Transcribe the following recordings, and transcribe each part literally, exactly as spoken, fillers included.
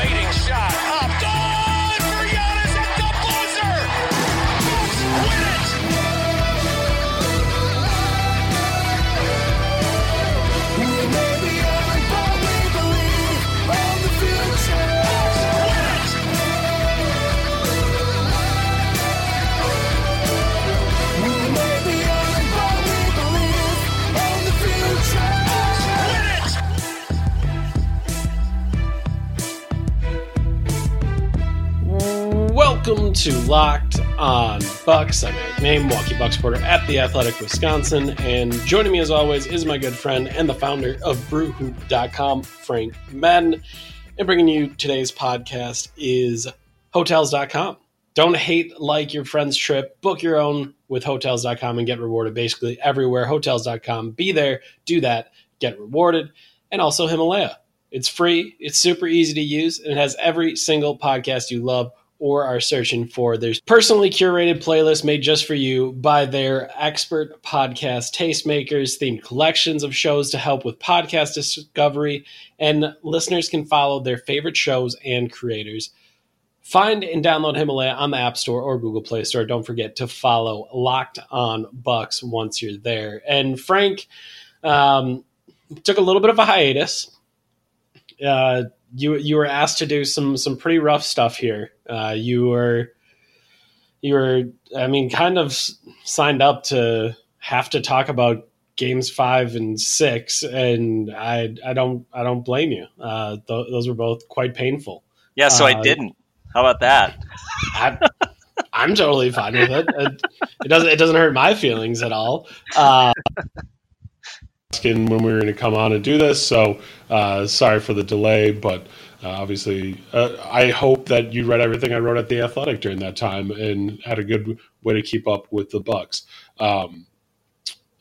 fading shot up, done for Giannis at the buzzer. Bucks win it. We may be only, but we believe on the future. Bucks win it. We may be only, but we believe on the future. Welcome to Locked On Bucks. I'm Eric Name, Milwaukee Bucks reporter at The Athletic Wisconsin, and joining me as always is my good friend and the founder of brew hoop dot com, Frank Madden. And bringing you today's podcast is hotels dot com. Don't hate like your friend's trip. Book your own with hotels dot com and get rewarded basically everywhere. hotels dot com. Be there, do that, get rewarded. And also Himalaya. It's free, it's super easy to use, and it has every single podcast you love or are searching for. There's personally curated playlists made just for you by their expert podcast tastemakers, themed collections of shows to help with podcast discovery, and listeners can follow their favorite shows and creators. Find and download Himalaya on the App Store or Google Play Store. Don't forget to follow Locked On Bucks once you're there. And Frank um, took a little bit of a hiatus. Uh, You you were asked to do some some pretty rough stuff here. Uh, you were you were I mean kind of signed up to have to talk about games five and six, and I I don't I don't blame you. Uh, th- those were both quite painful. Yeah, so uh, I didn't. How about that? I, I'm totally fine with it. it. It doesn't it doesn't hurt my feelings at all. Uh, when we were going to come on and do this, so uh, sorry for the delay, but uh, obviously uh, I hope that you read everything I wrote at The Athletic during that time and had a good way to keep up with the Bucks. Um,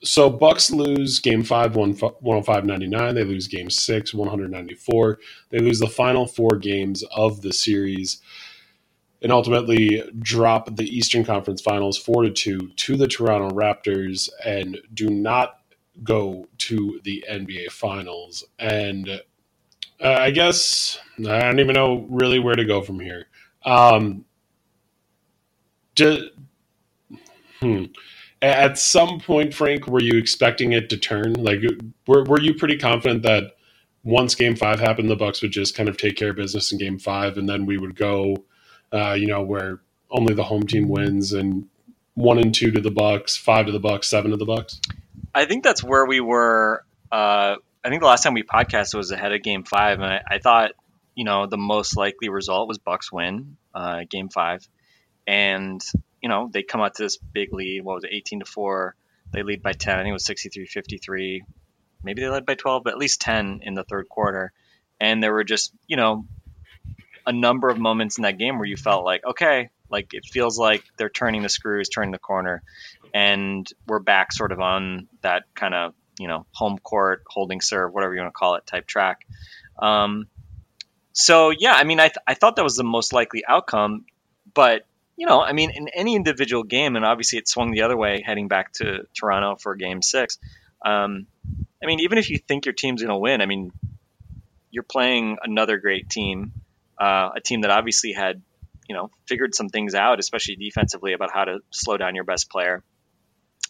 so Bucks lose Game five, one oh five ninety-nine. They lose Game six, one ninety-four. They lose the final four games of the series and ultimately drop the Eastern Conference Finals four to two to the Toronto Raptors and do not go to the N B A Finals. And uh, I guess I don't even know really where to go from here. Um, do, hmm. At some point, Frank, were you expecting it to turn? Like, were were you pretty confident that once Game Five happened, the Bucks would just kind of take care of business in Game Five, and then we would go, uh, you know, where only the home team wins, and one and two to the Bucks, five to the Bucks, seven to the Bucks? I think that's where we were. Uh, I think the last time we podcasted was ahead of Game Five, and I, I thought, you know, the most likely result was Bucks win uh, Game Five, and you know they come out to this big lead. What was it, eighteen to four? They lead by ten. I think it was sixty-three fifty-three. Maybe they led by twelve, but at least ten in the third quarter. And there were just, you know, a number of moments in that game where you felt like, okay, like it feels like they're turning the screws, turning the corner. And we're back sort of on that kind of, you know, home court, holding serve, whatever you want to call it, type track. Um, so, yeah, I mean, I, th- I thought that was the most likely outcome. But, you know, I mean, in any individual game, and obviously it swung the other way heading back to Toronto for Game six. Um, I mean, even if you think your team's going to win, I mean, you're playing another great team, uh, a team that obviously had, you know, figured some things out, especially defensively, about how to slow down your best player.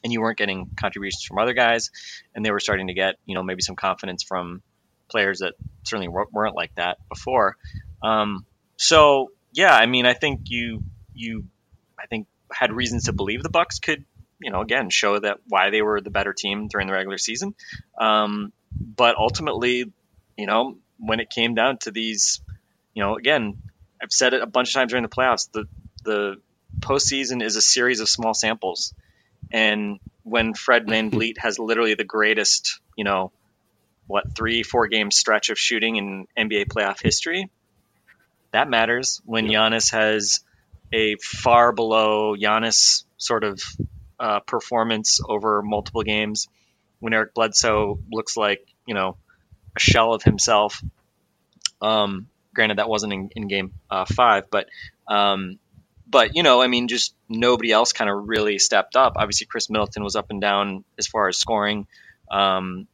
And you weren't getting contributions from other guys, and they were starting to get, you know, maybe some confidence from players that certainly weren't like that before. Um, so, yeah, I mean, I think you, you, I think had reasons to believe the Bucks could, you know, again, show that why they were the better team during the regular season. Um, but ultimately, you know, when it came down to these, you know, again, I've said it a bunch of times during the playoffs, the, the postseason is a series of small samples. And when Fred VanVleet has literally the greatest, you know, what, three, four game stretch of shooting in N B A playoff history, that matters. When Giannis has a far below Giannis sort of uh, performance over multiple games, when Eric Bledsoe looks like, you know, a shell of himself, um, Granted, that wasn't in, in game uh, five, but um, but you know, I mean, just nobody else kind of really stepped up. Obviously, Chris Middleton was up and down as far as scoring. Um,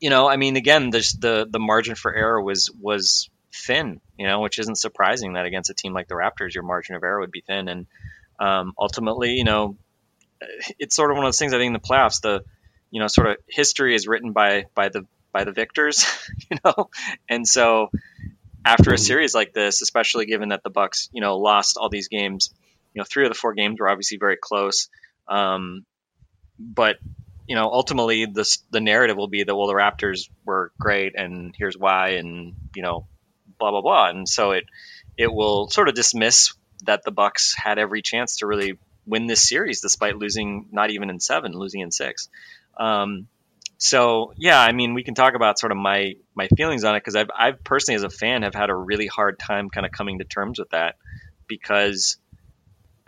you know, I mean, again, this, the the margin for error was was thin. You know, which isn't surprising that against a team like the Raptors, your margin of error would be thin. And um, ultimately, you know, it's sort of one of those things. I think in the playoffs, the you know, sort of history is written by by the by the victors. You know, and so. After a series like this, especially given that the Bucks, you know, lost all these games, you know, three of the four games were obviously very close. Um, but, you know, ultimately this, the narrative will be that, well, the Raptors were great and here's why and, you know, blah, blah, blah. And so it it will sort of dismiss that the Bucks had every chance to really win this series despite losing not even in seven, losing in six. Um So, yeah, I mean, we can talk about sort of my, my feelings on it because I've, I've personally as a fan have had a really hard time kind of coming to terms with that because,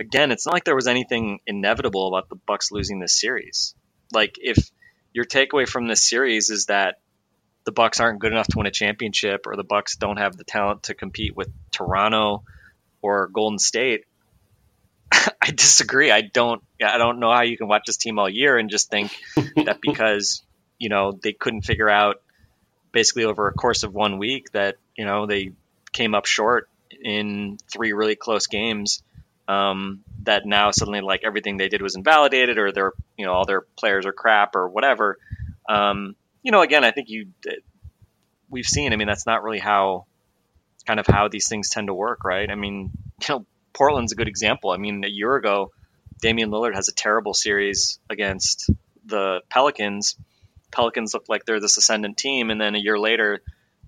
again, it's not like there was anything inevitable about the Bucks losing this series. Like, if your takeaway from this series is that the Bucks aren't good enough to win a championship or the Bucks don't have the talent to compete with Toronto or Golden State, I disagree. I don't I don't know how you can watch this team all year and just think that because – you know, they couldn't figure out basically over a course of one week that, you know, they came up short in three really close games um, that now suddenly like everything they did was invalidated or their, you know, all their players are crap or whatever. Um, you know, again, I think you we've seen, I mean, that's not really how kind of how these things tend to work. Right. I mean, you know, Portland's a good example. I mean, a year ago, Damian Lillard has a terrible series against the Pelicans. Pelicans look like they're this ascendant team. And then a year later,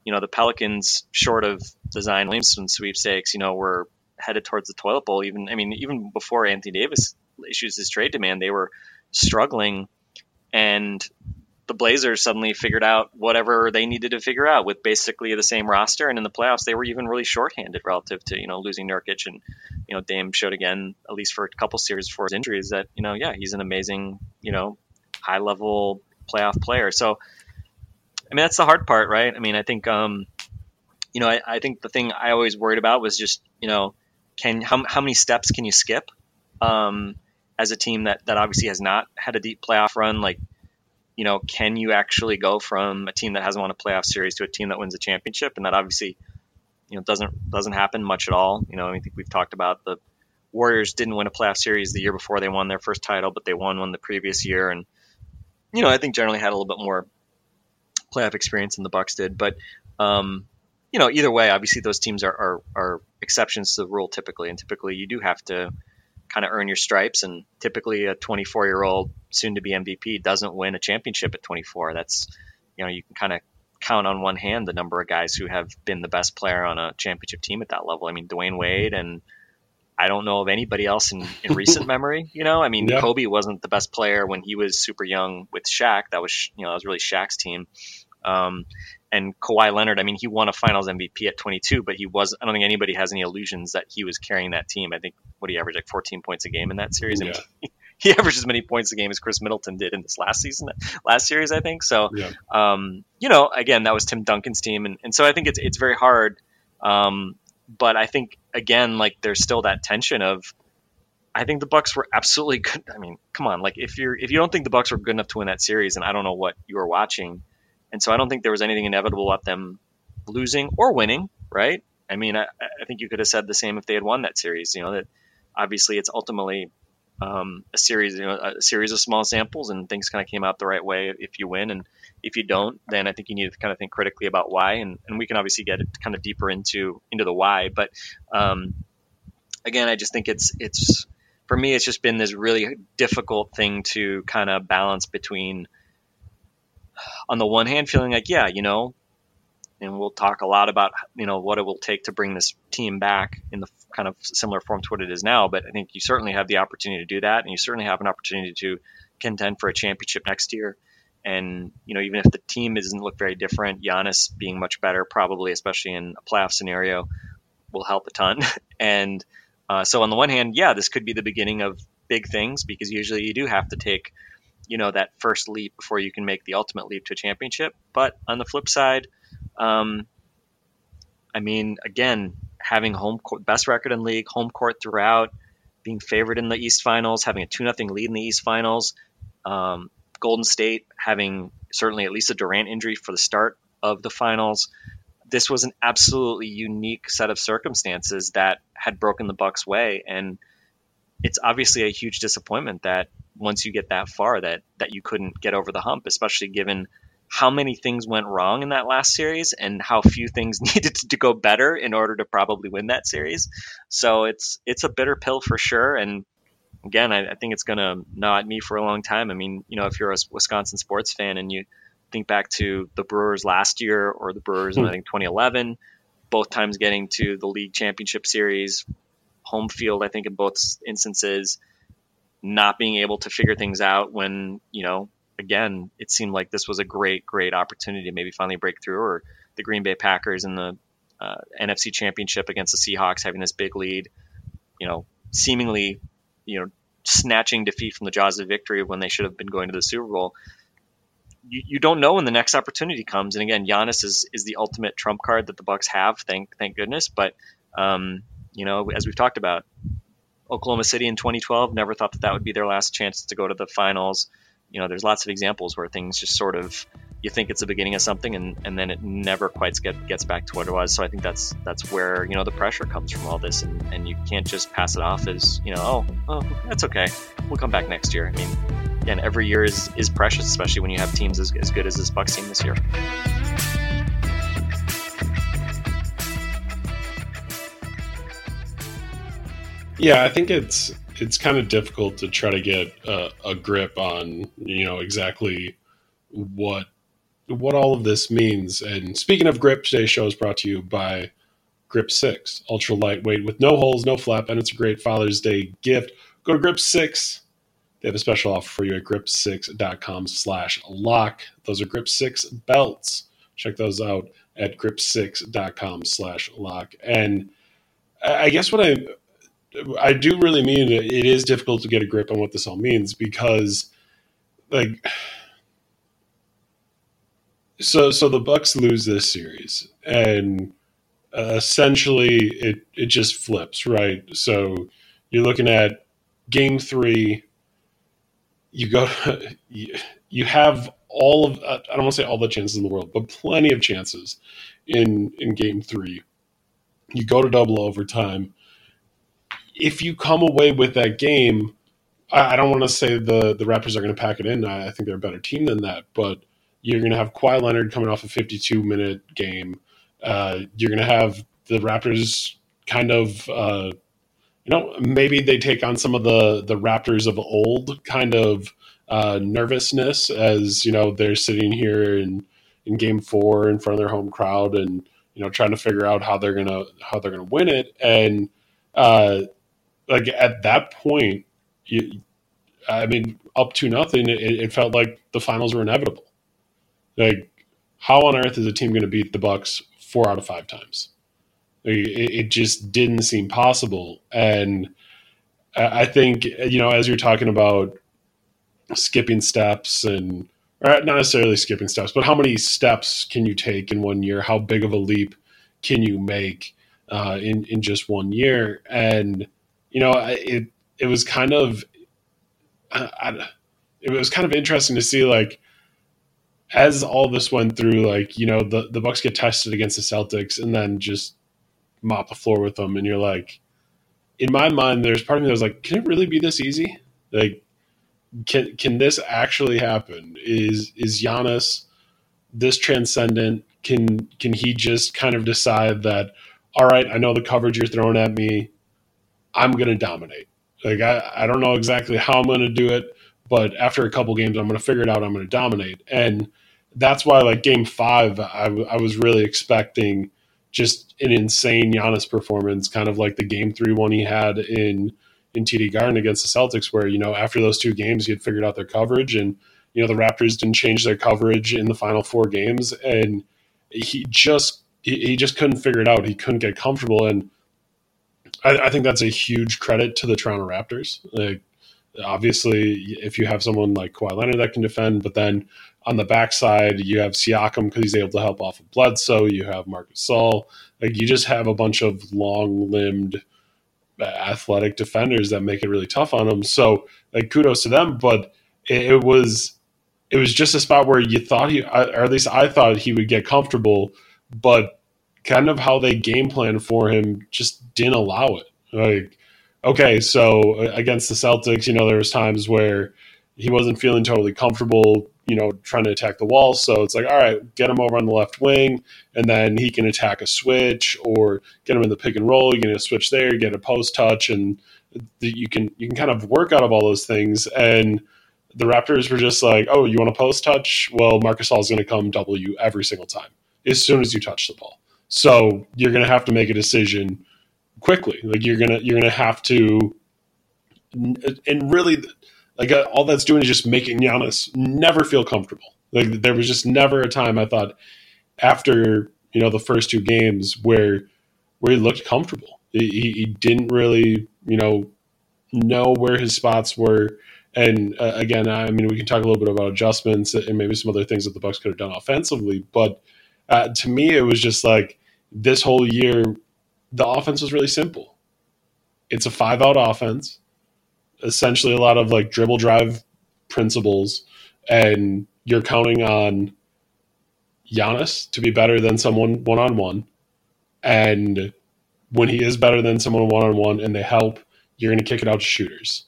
you know, the Pelicans, short of the Zion Williamson sweepstakes, you know, were headed towards the toilet bowl. Even, I mean, even before Anthony Davis issues his trade demand, they were struggling. And the Blazers suddenly figured out whatever they needed to figure out with basically the same roster. And in the playoffs, they were even really shorthanded relative to, you know, losing Nurkic. And, you know, Dame showed again, at least for a couple series before his injuries, that, you know, yeah, he's an amazing, you know, high level playoff player. So, I mean, that's the hard part, right? I mean, I think, um, you know, I, I think the thing I always worried about was just, you know, can, how, how many steps can you skip, um, as a team that, that obviously has not had a deep playoff run? Like, you know, can you actually go from a team that hasn't won a playoff series to a team that wins a championship? And that obviously, you know, doesn't, doesn't happen much at all. You know, I think we've talked about the Warriors didn't win a playoff series the year before they won their first title, but they won one the previous year. And, you know, I think generally had a little bit more playoff experience than the Bucks did. But, um, you know, either way, obviously those teams are, are, are exceptions to the rule typically. And typically you do have to kind of earn your stripes. And typically a twenty-four-year-old soon-to-be M V P doesn't win a championship at twenty-four. That's, you know, you can kind of count on one hand the number of guys who have been the best player on a championship team at that level. I mean, Dwayne Wade and I don't know of anybody else in, in recent memory, you know, I mean, yeah. Kobe wasn't the best player when he was super young with Shaq. That was, you know, that was really Shaq's team. Um, and Kawhi Leonard, I mean, he won a finals M V P at twenty-two, but he was, I don't think anybody has any illusions that he was carrying that team. I think what he averaged like fourteen points a game in that series. Yeah. I mean, he, he averaged as many points a game as Chris Middleton did in this last season, last series, I think. So, yeah. um, you know, again, that was Tim Duncan's team. And, and so I think it's, it's very hard. Um, But I think, again, like there's still that tension of, I think the Bucks were absolutely good. I mean, come on, like if you're if you don't think the Bucks were good enough to win that series, and I don't know what you were watching, and so I don't think there was anything inevitable about them losing or winning, right? I mean, I, I think you could have said the same if they had won that series. You know, that obviously it's ultimately um, a series, you know, a series of small samples, and things kind of came out the right way if you win, and if you don't, then I think you need to kind of think critically about why, and, and we can obviously get kind of deeper into into the why. But um, again, I just think it's it's for me, it's just been this really difficult thing to kind of balance between, on the one hand, feeling like, yeah, you know, and we'll talk a lot about, you know, what it will take to bring this team back in the kind of similar form to what it is now. But I think you certainly have the opportunity to do that, and you certainly have an opportunity to contend for a championship next year. And, you know, even if the team doesn't look very different, Giannis being much better, probably, especially in a playoff scenario, will help a ton. And uh, so on the one hand, yeah, this could be the beginning of big things, because usually you do have to take, you know, that first leap before you can make the ultimate leap to a championship. But on the flip side, um, I mean, again, having home court, best record in league, home court throughout, being favored in the East Finals, having a two nothing lead in the East Finals, um, Golden State having certainly at least a Durant injury for the start of the Finals. This was an absolutely unique set of circumstances that had broken the Bucks' way, and it's obviously a huge disappointment that once you get that far, that that you couldn't get over the hump, especially given how many things went wrong in that last series and how few things needed to, to go better in order to probably win that series. So it's it's a bitter pill for sure. And again, I, I think it's going to gnaw at me for a long time. I mean, you know, if you're a Wisconsin sports fan and you think back to the Brewers last year or the Brewers in, I think, twenty eleven, both times getting to the league championship series, home field, I think in both instances, not being able to figure things out when, you know, again, it seemed like this was a great, great opportunity to maybe finally break through, or the Green Bay Packers in the uh, N F C Championship against the Seahawks having this big lead, you know, seemingly, you know, snatching defeat from the jaws of victory when they should have been going to the Super Bowl. You, you don't know when the next opportunity comes. And again, Giannis is, is the ultimate trump card that the Bucks have. Thank, thank goodness. But, um, you know, as we've talked about, Oklahoma City in twenty twelve never thought that that would be their last chance to go to the finals. You know, there's lots of examples where things just sort of, you think it's the beginning of something, and, and then it never quite get, gets back to what it was. So I think that's that's where, you know, the pressure comes from all this, and, and you can't just pass it off as, you know, oh, oh, that's okay, we'll come back next year. I mean, again, every year is, is precious, especially when you have teams as, as good as this Bucks team this year. Yeah, I think it's it's kind of difficult to try to get a, a grip on, you know, exactly what what all of this means. And speaking of grip, today's show is brought to you by Grip six, ultra lightweight with no holes, no flap, and it's a great Father's Day gift. Go to Grip six. They have a special offer for you at grip six dot com slash lock. Those are Grip six belts. Check those out at grip six dot com slash lock. And I guess what I... I do really mean it. It is difficult to get a grip on what this all means, because, like, so so the Bucks lose this series, and uh, essentially it it just flips, right? So you're looking at game three. You go, you, you have all of I don't want to say all the chances in the world, but plenty of chances in in game three. You go to double overtime. If you come away with that game, I don't want to say the, the Raptors are going to pack it in. I think they're a better team than that. But you're going to have Kawhi Leonard coming off a fifty-two minute game. Uh, you're going to have the Raptors kind of, uh, you know, maybe they take on some of the, the Raptors of old kind of uh, nervousness as, you know, they're sitting here in, in game four in front of their home crowd and, you know, trying to figure out how they're going to, how they're going to win it. And, uh, Like at that point, you, I mean, up to nothing, it, it felt like the finals were inevitable. Like, how on earth is a team going to beat the Bucks four out of five times? Like, it, it just didn't seem possible. And I think, you know, as you're talking about skipping steps and, or not necessarily skipping steps, but how many steps can you take in one year? How big of a leap can you make uh, in, in just one year? And you know, it it was kind of I, I, it was kind of interesting to see, like, as all this went through, like, you know, the, the Bucks get tested against the Celtics and then just mop the floor with them. And you're like, in my mind, there's part of me that was like, can it really be this easy? Like, can can this actually happen? Is is Giannis this transcendent? Can can he just kind of decide that, all right, I know the coverage you're throwing at me, I'm going to dominate. Like, I, I don't know exactly how I'm going to do it, but after a couple games, I'm going to figure it out. I'm going to dominate. And that's why, like, game five, I, w- I was really expecting just an insane Giannis performance, kind of like the game three one he had in, in T D Garden against the Celtics, where, you know, after those two games, he had figured out their coverage. And, you know, the Raptors didn't change their coverage in the final four games. And he just, he, he just couldn't figure it out. He couldn't get comfortable. And I think that's a huge credit to the Toronto Raptors. Like, obviously, if you have someone like Kawhi Leonard that can defend, but then on the backside, you have Siakam because he's able to help off of Bledsoe. You have Marc Gasol. Like, you just have a bunch of long-limbed athletic defenders that make it really tough on them. So, like, kudos to them. But it, it was it was just a spot where you thought he, or at least I thought he would get comfortable, but kind of how they game plan for him just didn't allow it. Like, okay, so against the Celtics, you know, there was times where he wasn't feeling totally comfortable, you know, trying to attack the wall. So it's like, all right, get him over on the left wing, and then he can attack a switch, or get him in the pick and roll. You can switch there, get a post touch, and you can you can kind of work out of all those things. And the Raptors were just like, oh, you want a post touch? Well, Marc Gasol is going to come double you every single time as soon as you touch the ball. So you're going to have to make a decision quickly. Like, you're gonna you're gonna have to, and really, like, all that's doing is just making Giannis never feel comfortable. Like, there was just never a time, I thought, after, you know, the first two games where where he looked comfortable. He, he didn't really, you know, know where his spots were. And uh, again, I mean, we can talk a little bit about adjustments and maybe some other things that the Bucks could have done offensively. But uh, to me, it was just like this whole year, the offense was really simple. It's a five-out offense. Essentially a lot of like dribble drive principles, and you're counting on Giannis to be better than someone one-on-one. And when he is better than someone one-on-one and they help, you're going to kick it out to shooters.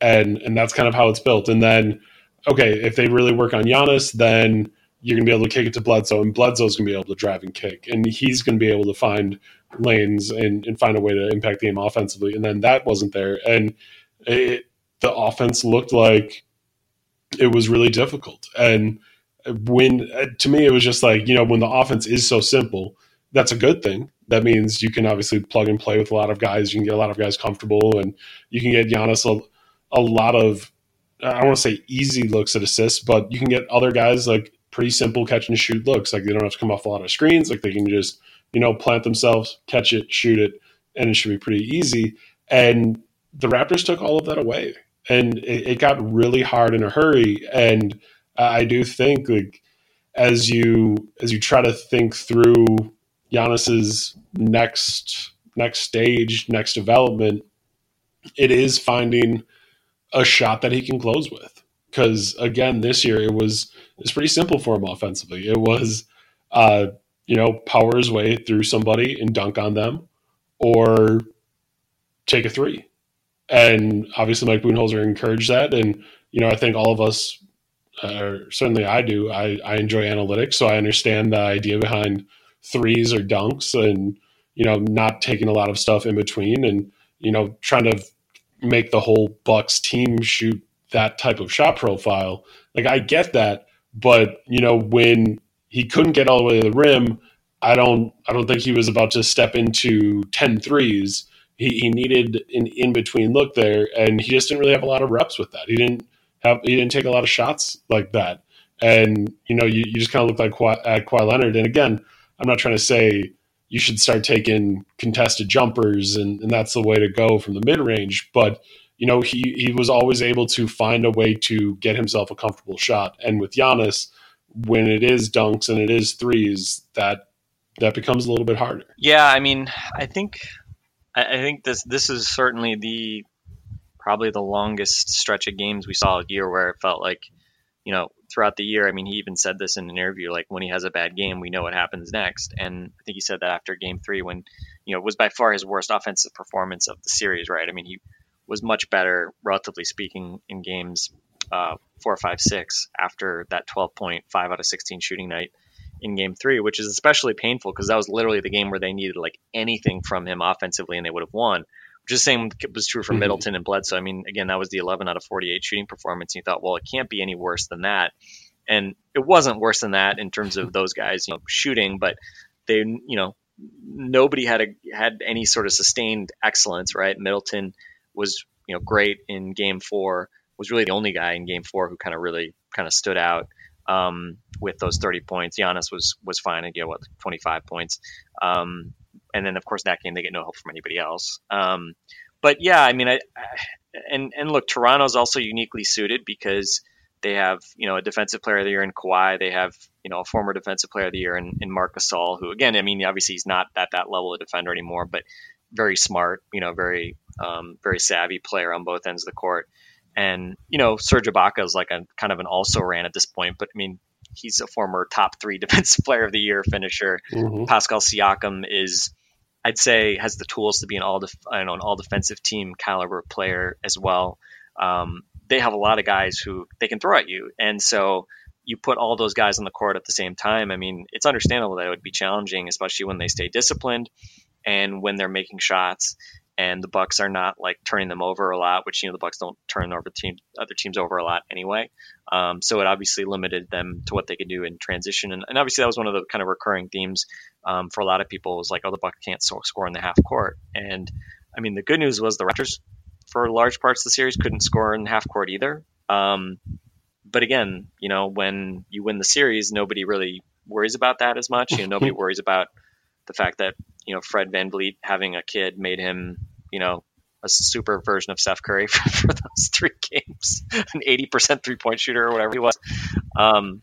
And and that's kind of how it's built. And then, okay, if they really work on Giannis, then you're going to be able to kick it to Bledsoe, and Bledsoe's going to be able to drive and kick, and he's going to be able to find lanes and, and find a way to impact the game offensively. And then that wasn't there. And It, the offense looked like it was really difficult. And when, to me, it was just like, you know, when the offense is so simple, that's a good thing. That means you can obviously plug and play with a lot of guys. You can get a lot of guys comfortable, and you can get Giannis a, a lot of, I don't want to say easy looks at assists, but you can get other guys like pretty simple catch and shoot looks. Like, they don't have to come off a lot of screens. Like, they can just, you know, plant themselves, catch it, shoot it, and it should be pretty easy. And the Raptors took all of that away, and it, it got really hard in a hurry. And I do think, like, as you as you try to think through Giannis's next next stage, next development, it is finding a shot that he can close with. Because again, this year it was it's pretty simple for him offensively. It was uh, you know, power his way through somebody and dunk on them, or take a three. And obviously Mike Budenholzer encouraged that. And, you know, I think all of us, or certainly I do, I, I enjoy analytics. So I understand the idea behind threes or dunks and, you know, not taking a lot of stuff in between and, you know, trying to make the whole Bucks team shoot that type of shot profile. Like, I get that. But, you know, when he couldn't get all the way to the rim, I don't, I don't think he was about to step into ten threes. He he needed an in-between look there, and he just didn't really have a lot of reps with that. He didn't have he didn't take a lot of shots like that. And, you know, you, you just kind of look like Kawhi, at Kawhi Leonard. And again, I'm not trying to say you should start taking contested jumpers and, and that's the way to go from the mid-range. But, you know, he, he was always able to find a way to get himself a comfortable shot. And with Giannis, when it is dunks and it is threes, that that becomes a little bit harder. Yeah, I mean, I think... I think this this is certainly the probably the longest stretch of games we saw a year where it felt like, you know, throughout the year. I mean, he even said this in an interview, like, when he has a bad game, we know what happens next. And I think he said that after game three, when, you know, it was by far his worst offensive performance of the series, right? I mean, he was much better, relatively speaking, in games uh, four, five, six after that twelve point, five out of sixteen shooting night in game three, which is especially painful because that was literally the game where they needed like anything from him offensively and they would have won. Just saying it was true for mm-hmm. Middleton and Bledsoe. I mean, again, that was the eleven out of forty-eight shooting performance. And you thought, well, it can't be any worse than that. And it wasn't worse than that in terms of those guys, you know, shooting, but they, you know, nobody had a, had any sort of sustained excellence, right? Middleton was, you know, great in game four, was really the only guy in game four who kind of really kind of stood out. Um, with those thirty points, Giannis was was fine and get what twenty-five points, um, and then of course that game they get no help from anybody else. Um, But yeah, I mean, I, I and and look, Toronto's also uniquely suited because they have, you know, a defensive player of the year in Kawhi. They have, you know, a former defensive player of the year in, in Marc Gasol, who, again, I mean, obviously he's not at that level of defender anymore, but very smart, you know, very, um, very savvy player on both ends of the court. And, you know, Serge Ibaka is like a kind of an also ran at this point, but I mean, he's a former top three defensive player of the year finisher. Mm-hmm. Pascal Siakam is, I'd say, has the tools to be an all, def- I don't know, an all defensive team caliber player as well. Um, They have a lot of guys who they can throw at you. And so you put all those guys on the court at the same time. I mean, it's understandable that it would be challenging, especially when they stay disciplined and when they're making shots and the Bucks are not like turning them over a lot, which, you know, the Bucks don't turn over team, other teams over a lot anyway. Um, so it obviously limited them to what they could do in transition. And, and obviously that was one of the kind of recurring themes um, for a lot of people. It was like, oh, the Bucks can't score in the half court. And I mean, the good news was the Raptors, for large parts of the series, couldn't score in half court either. Um, but again, you know, when you win the series, nobody really worries about that as much. You know, nobody worries about the fact that, you know, Fred VanVleet having a kid made him, you know, a super version of Steph Curry for, for those three games, an eighty percent three point shooter or whatever he was. Um,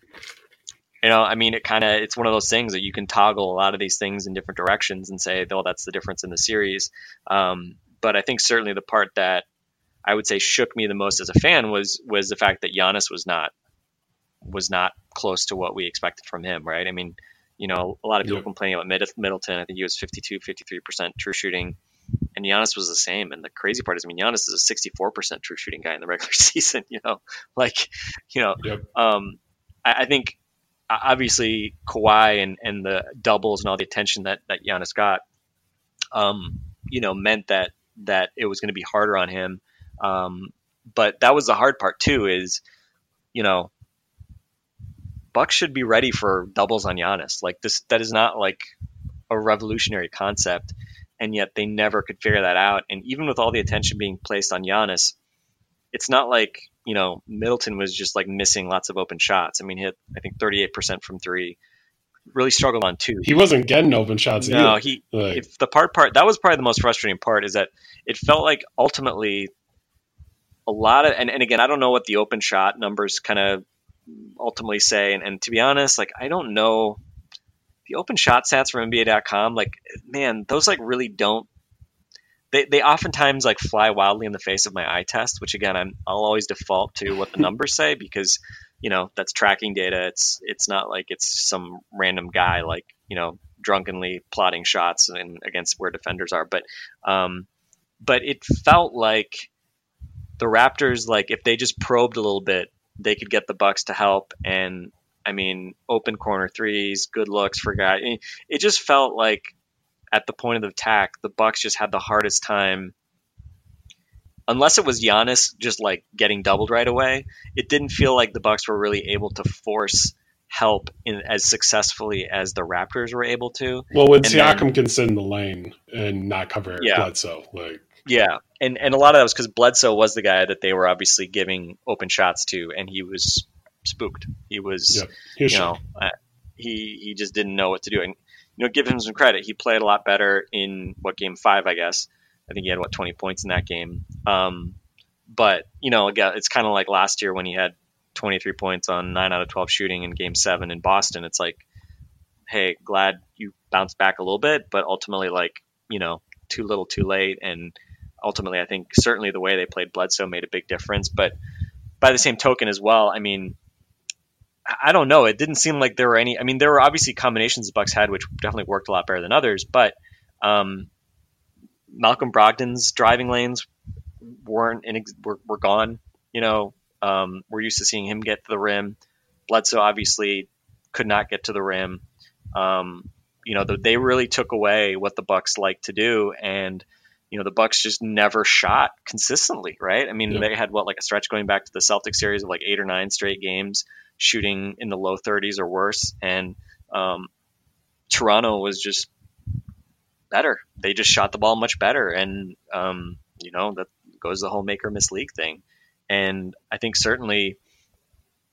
you know, I mean, it kind of, it's one of those things that you can toggle a lot of these things in different directions and say, oh, that's the difference in the series. Um, But I think certainly the part that I would say shook me the most as a fan was was the fact that Giannis was not was not close to what we expected from him, right? I mean, you know, a lot of people yeah. complaining about Mid- Middleton. I think he was fifty-two, fifty-three percent true shooting, and Giannis was the same. And the crazy part is, I mean, Giannis is a sixty-four percent true shooting guy in the regular season. You know, like, you know, yep. um, I, I think obviously Kawhi and and the doubles and all the attention that that Giannis got, um, you know, meant that. that it was going to be harder on him. Um, but that was the hard part too, is, you know, Bucks should be ready for doubles on Giannis. Like this, that is not like a revolutionary concept. And yet they never could figure that out. And even with all the attention being placed on Giannis, it's not like, you know, Middleton was just like missing lots of open shots. I mean, he hit, I think thirty-eight percent from three, really struggled on two. He wasn't getting open shots. No, either. he, like. if the part part, that was probably the most frustrating part, is that it felt like ultimately a lot of, and, and again, I don't know what the open shot numbers kind of ultimately say. And, and to be honest, like, I don't know the open shot stats from N B A dot com. Like, man, those like really don't, they, they oftentimes like fly wildly in the face of my eye test, which again, I'm, I'll always default to what the numbers say, because you know, that's tracking data. It's it's not like it's some random guy, like, you know, drunkenly plotting shots and against where defenders are. But um, but it felt like the Raptors, like if they just probed a little bit, they could get the Bucks to help. And I mean, open corner threes, good looks for guys. It just felt like at the point of the attack, the Bucks just had the hardest time. Unless it was Giannis just like getting doubled right away, it didn't feel like the Bucks were really able to force help in as successfully as the Raptors were able to. Well, when and Siakam then, can sit in the lane and not cover Eric yeah. Bledsoe, like yeah, and and a lot of that was because Bledsoe was the guy that they were obviously giving open shots to, and he was spooked. He was, yeah, he was you shocked. know, uh, he he just didn't know what to do. And you know, give him some credit. He played a lot better in what game five, I guess. I think he had, what, twenty points in that game. Um, but, you know, again, it's kind of like last year when he had twenty-three points on nine out of twelve shooting in game seven in Boston. It's like, hey, glad you bounced back a little bit, but ultimately, like, you know, too little, too late. And ultimately, I think certainly the way they played Bledsoe made a big difference. But by the same token as well, I mean, I don't know. It didn't seem like there were any – I mean, there were obviously combinations the Bucks had, which definitely worked a lot better than others. But um, – Malcolm Brogdon's driving lanes weren't in, were, were gone. You know, um, we're used to seeing him get to the rim. Bledsoe obviously could not get to the rim. Um, you know, the, they really took away what the Bucks like to do, and you know, the Bucks just never shot consistently, right? I mean, yeah. they had what like a stretch going back to the Celtics series of like eight or nine straight games shooting in the low thirties or worse, and um, Toronto was just better. They just shot the ball much better. And, um, you know, that goes the whole make or miss league thing. And I think certainly,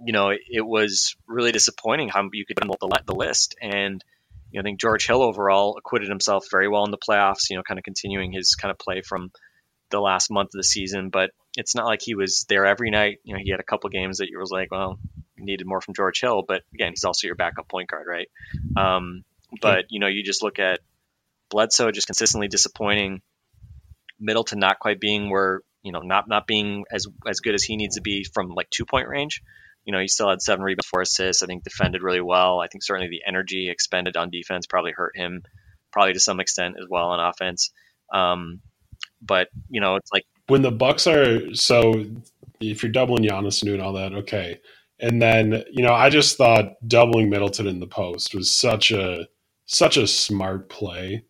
you know, it, it was really disappointing how you could build the, the list. And, you know, I think George Hill overall acquitted himself very well in the playoffs, you know, kind of continuing his kind of play from the last month of the season, but it's not like he was there every night. You know, he had a couple games that you was like, well, you needed more from George Hill, but again, he's also your backup point guard, right? Um, but you know, you just look at Bledsoe just consistently disappointing, Middleton not quite being where, you know, not not being as as good as he needs to be from like two point range. You know, he still had seven rebounds, four assists. I think defended really well. I think certainly the energy expended on defense probably hurt him, probably to some extent as well on offense. Um, but you know, it's like when the Bucks are so if you're doubling Giannis and all that, okay. And then you know, I just thought doubling Middleton in the post was such a such a smart play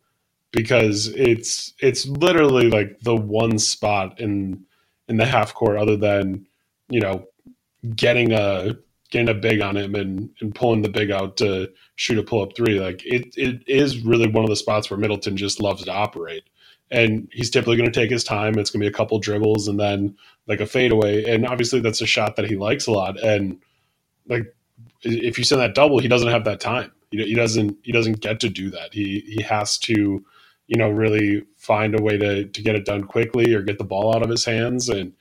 because it's it's literally like the one spot in in the half court other than you know. getting a getting a big on him and, and pulling the big out to shoot a pull-up three. Like it it is really one of the spots where Middleton just loves to operate. And he's typically going to take his time. It's going to be a couple dribbles and then like a fadeaway. And obviously that's a shot that he likes a lot. And like if you send that double, he doesn't have that time. He, he doesn't he doesn't get to do that. He he has to, you know, really find a way to to get it done quickly or get the ball out of his hands. And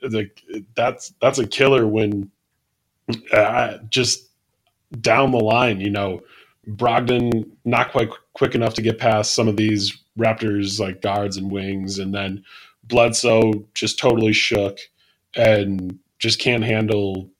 like that's that's a killer when uh, just down the line, you know, Brogdon not quite quick enough to get past some of these Raptors like guards and wings, and then Bledsoe just totally shook and just can't handle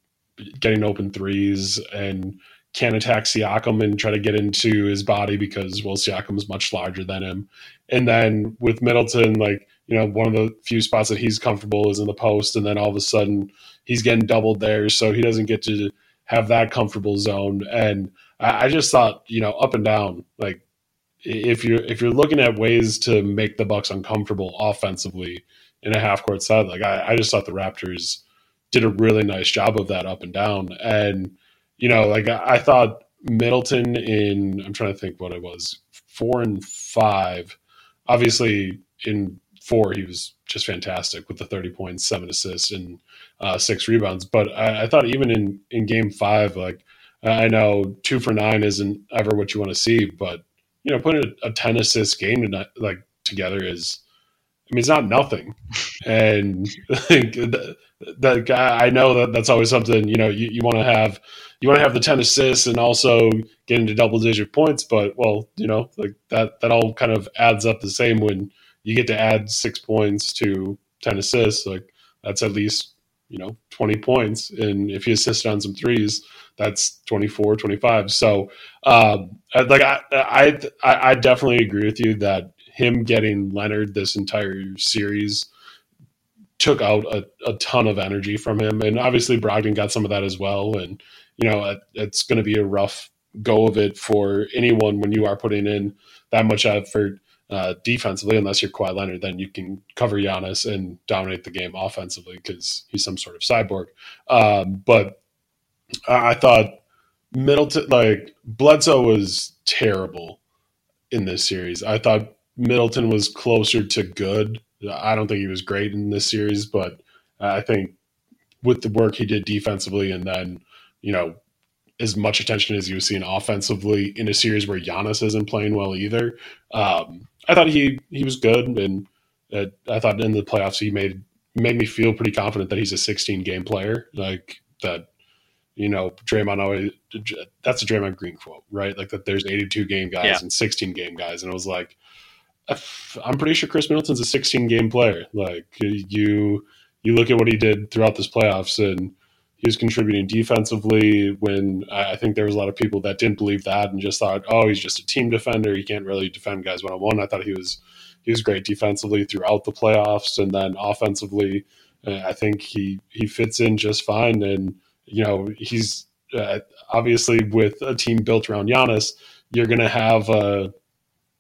getting open threes and can't attack Siakam and try to get into his body because well Siakam is much larger than him, and then with Middleton like. You know, one of the few spots that he's comfortable is in the post, and then all of a sudden he's getting doubled there, so he doesn't get to have that comfortable zone. And I, I just thought, you know, up and down, like if you're if you're looking at ways to make the Bucks uncomfortable offensively in a half court side, like I, I just thought the Raptors did a really nice job of that up and down. And you know, like I, I thought Middleton in I'm trying to think what it was four and five, obviously in. Four, he was just fantastic with the thirty points, seven assists, and uh, six rebounds. But I, I thought even in, in game five, like I know two for nine isn't ever what you want to see, but you know, putting a, a ten assist game tonight, like together is, I mean, it's not nothing. And like that, that guy, I know that that's always something you know you, you want to have. You want to have the ten assists and also get into double digit points, but well, you know, like that that all kind of adds up the same when. You get to add six points to ten assists, like that's at least, you know, twenty points. And if you assist on some threes, that's twenty-four, twenty-five. So um, like I, I, I definitely agree with you that him getting Leonard this entire series took out a, a ton of energy from him. And obviously Brogdon got some of that as well. And, you know, it, it's going to be a rough go of it for anyone when you are putting in that much effort. Uh, defensively, unless you're Kawhi Leonard, then you can cover Giannis and dominate the game offensively because he's some sort of cyborg. Um, but I-, I thought Middleton, like Bledsoe was terrible in this series. I thought Middleton was closer to good. I don't think he was great in this series, but I think with the work he did defensively and then, you know, as much attention as he was seeing offensively in a series where Giannis isn't playing well either. Um, I thought he, he was good, and uh, I thought in the playoffs he made made me feel pretty confident that he's a sixteen-game player. Like that, you know, Draymond always – that's a Draymond Green quote, right? Like that there's eighty-two-game guys yeah. and sixteen-game guys. And I was like, I'm pretty sure Chris Middleton's a sixteen-game player. Like you, you look at what he did throughout this playoffs and – he was contributing defensively when I think there was a lot of people that didn't believe that and just thought, oh, he's just a team defender. He can't really defend guys one-on-one. I thought he was he was great defensively throughout the playoffs. And then offensively, uh, I think he, he fits in just fine. And, you know, he's uh, obviously with a team built around Giannis, you're going to have a,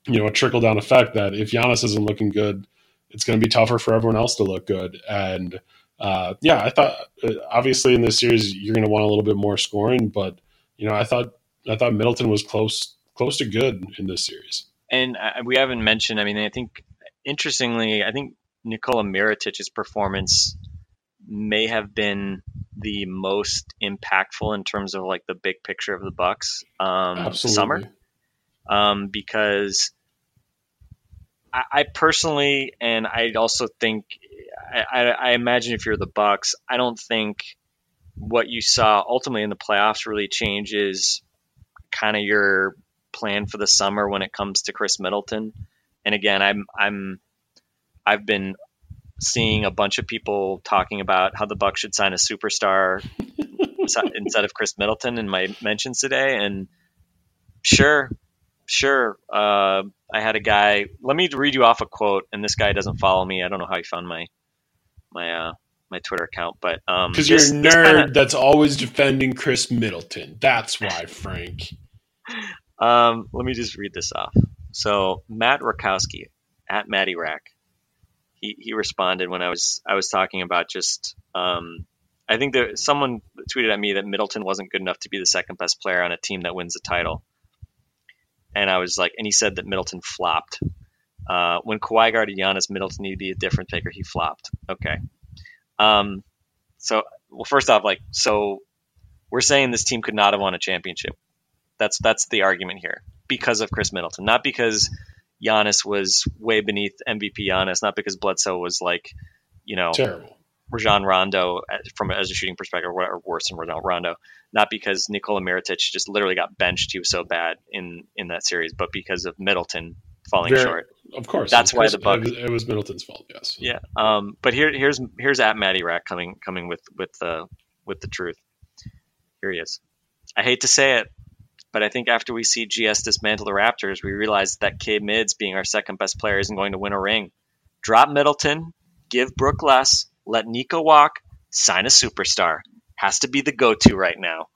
you know, a trickle-down effect that if Giannis isn't looking good, it's going to be tougher for everyone else to look good. And, Uh, yeah, I thought uh, obviously in this series you're going to want a little bit more scoring, but you know I thought I thought Middleton was close close to good in this series. And uh, we haven't mentioned. I mean, I think interestingly, I think Nikola Mirotic's performance may have been the most impactful in terms of like the big picture of the Bucks um, summer, um, because I, I personally, and I also think, I, I, I imagine if you're the Bucks, I don't think what you saw ultimately in the playoffs really changes kind of your plan for the summer when it comes to Chris Middleton. And again, I'm I'm I've been seeing a bunch of people talking about how the Bucks should sign a superstar instead of Chris Middleton in my mentions today. And sure, sure. Uh, I had a guy. Let me read you off a quote. And this guy doesn't follow me. I don't know how he found my my uh, my Twitter account, but um, because you're a nerd kinda... that's always defending Chris Middleton. That's why, Frank. um, let me just read this off. So Matt Rakowski at Matty Rack, he he responded when I was I was talking about just um, I think there someone tweeted at me that Middleton wasn't good enough to be the second best player on a team that wins the title. And I was like, and he said that Middleton flopped. Uh, when Kawhi guarded Giannis, Middleton needed to be a different taker. He flopped. Okay. Um, so, well, first off, like, so we're saying this team could not have won a championship. That's, that's the argument here because of Chris Middleton, not because Giannis was way beneath M V P Giannis, not because Bledsoe was like, you know, terrible. Rajon Rondo from as a shooting perspective, or worse than Rajon Rondo, not because Nikola Mirotic just literally got benched. He was so bad in, in that series, but because of Middleton falling Very, short. Of course. That's why the Bucks. It was Middleton's fault. Yes. Yeah. Um, but here, here's, here's at Matty Rack coming, coming with, with the, with the truth. Here he is. I hate to say it, but I think after we see G S dismantle the Raptors, we realize that K Mids being our second best player isn't going to win a ring. Drop Middleton, give Brook less, let Nico walk, sign a superstar. Has to be the go-to right now.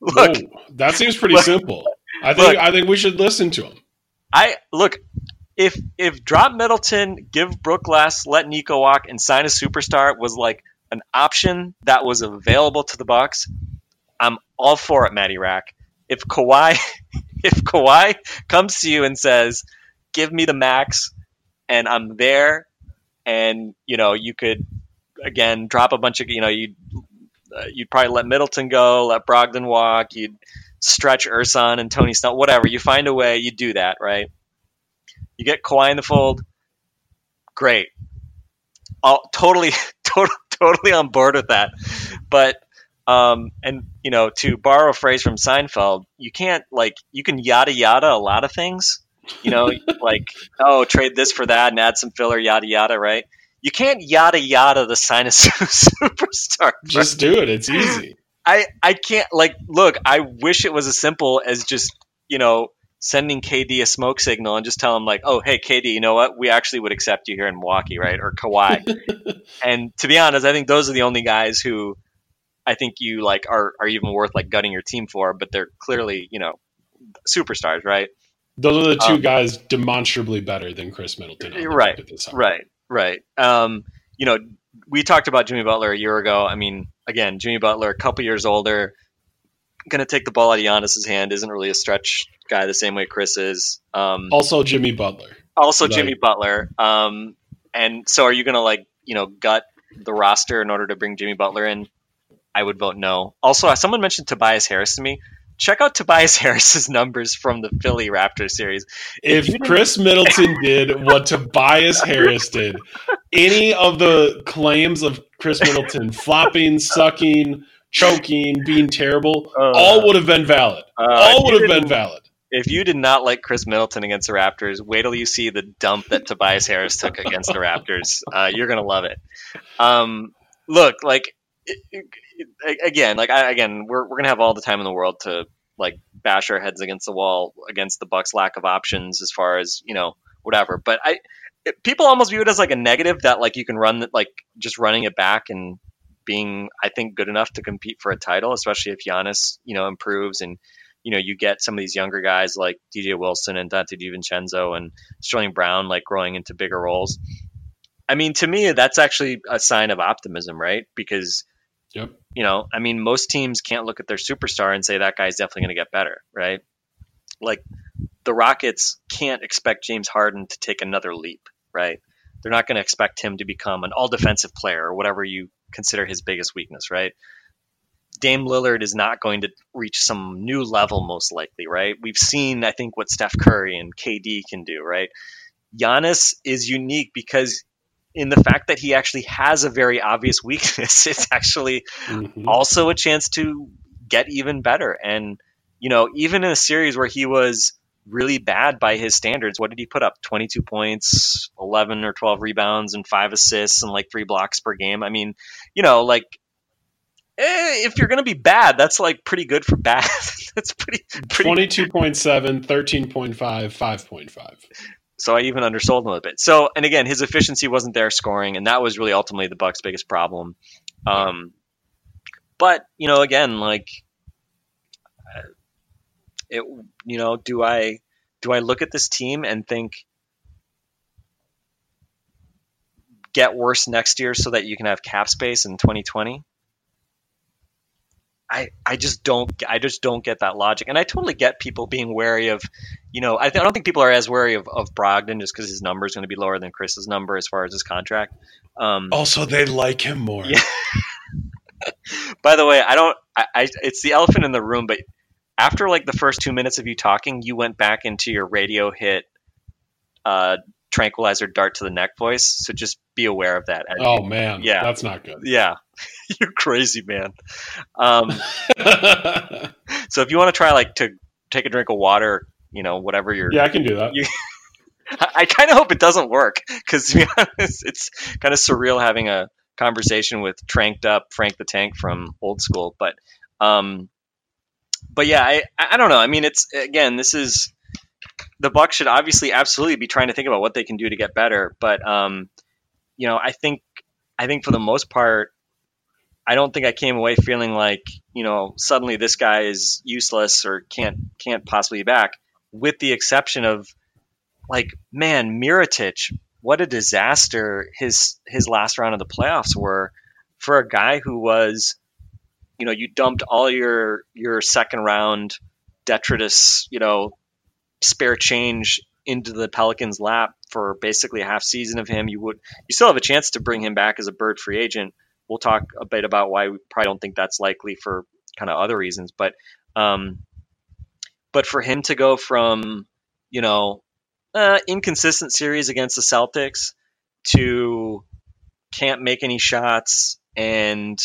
Look, whoa, that seems pretty look, simple. I think look, I think we should listen to him. I look if if drop Middleton, give Brook less, let Nico walk, and sign a superstar was like an option that was available to the Bucks, I'm all for it, Matty Rack. If Kawhi, if Kawhi comes to you and says, "Give me the max," and I'm there, and you know you could again drop a bunch of, you know you uh, you'd probably let Middleton go, let Brogdon walk, you'd stretch Ersan and Tony Snell, whatever. You find a way, you do that, right? You get Kawhi in the fold, great. All totally, totally, totally on board with that, but. Um, and, you know, to borrow a phrase from Seinfeld, you can't like, you can yada yada a lot of things, you know, like, oh, trade this for that and add some filler, yada yada, right? You can't yada yada the sign of superstar. Just do it. It's easy. I, I can't like, look, I wish it was as simple as just, you know, sending K D a smoke signal and just tell him like, oh, hey, K D, you know what? We actually would accept you here in Milwaukee, right? Or Kawhi. And to be honest, I think those are the only guys who, I think you like are, are even worth like gutting your team for, but they're clearly, you know, superstars, right? Those are the two um, guys demonstrably better than Chris Middleton. Right, right, right. Um, you know, we talked about Jimmy Butler a year ago. I mean, again, Jimmy Butler, a couple years older, going to take the ball out of Giannis's hand, isn't really a stretch guy the same way Chris is. Um, also Jimmy Butler. Also like, Jimmy Butler. Um, and so are you going to like, you know, gut the roster in order to bring Jimmy Butler in? I would vote no. Also, someone mentioned Tobias Harris to me. Check out Tobias Harris's numbers from the Philly Raptors series. If, if Chris Middleton did what Tobias Harris did, any of the claims of Chris Middleton flopping, sucking, choking, being terrible, uh, all would have been valid. Uh, all would have been valid. If you did not like Chris Middleton against the Raptors, wait till you see the dump that Tobias Harris took against the Raptors. Uh, you're going to love it. Um, look, like... It, it, it, again, like I, again, we're we're gonna have all the time in the world to like bash our heads against the wall against the Bucks' lack of options as far as you know whatever. But I, it, people almost view it as like a negative that like you can run like just running it back and being I think good enough to compete for a title, especially if Giannis you know improves and you know you get some of these younger guys like D J Wilson and Dante DiVincenzo and Sterling Brown like growing into bigger roles. I mean, to me, that's actually a sign of optimism, right? Because Yep. You know, I mean, most teams can't look at their superstar and say that guy's definitely going to get better, right? Like the Rockets can't expect James Harden to take another leap, right? They're not going to expect him to become an all-defensive player or whatever you consider his biggest weakness, right? Dame Lillard is not going to reach some new level most likely, right? We've seen, I think, what Steph Curry and K D can do, right? Giannis is unique because in the fact that he actually has a very obvious weakness, it's actually mm-hmm. also a chance to get even better. And, you know, even in a series where he was really bad by his standards, what did he put up? twenty-two points, eleven or twelve rebounds, and five assists, and like three blocks per game. I mean, you know, like, if you're going to be bad, that's like pretty good for bad. That's pretty, pretty twenty-two point seven, thirteen point five, five point five. So I even undersold him a bit. So, and again, his efficiency wasn't there scoring, and that was really ultimately the Bucks' biggest problem. Um, but, you know, again, like, it, you know, do I, do I look at this team and think, get worse next year so that you can have cap space in twenty twenty? I, I just don't I just don't get that logic. And I totally get people being wary of, you know, I, th- I don't think people are as wary of, of Brogdon just because his number is going to be lower than Chris's number as far as his contract. Um, also, they like him more. Yeah. By the way, I don't I, I it's the elephant in the room. But after like the first two minutes of you talking, you went back into your radio hit uh, tranquilizer dart to the neck voice. So just be aware of that. Oh, man. Yeah. That's not good. Yeah. You're crazy, man. Um, so if you want to try like to take a drink of water, you know, whatever you're. Yeah, I can do that. You, I, I kind of hope it doesn't work because, to be honest, it's kind of surreal having a conversation with tranked up Frank the Tank from Old School. But, um, but yeah, I, I don't know. I mean, it's again, this is the Bucks should obviously absolutely be trying to think about what they can do to get better. But, um, you know, I think I think for the most part, I don't think I came away feeling like, you know, suddenly this guy is useless or can't can't possibly be back, with the exception of, like, man, Mirotic, what a disaster his his last round of the playoffs were for a guy who was, you know, you dumped all your your second round detritus, you know, spare change into the Pelicans' lap for basically a half season of him. You would you still have a chance to bring him back as a bird free agent. We'll talk a bit about why we probably don't think that's likely for kind of other reasons, but, um, but for him to go from, you know, uh, inconsistent series against the Celtics to can't make any shots and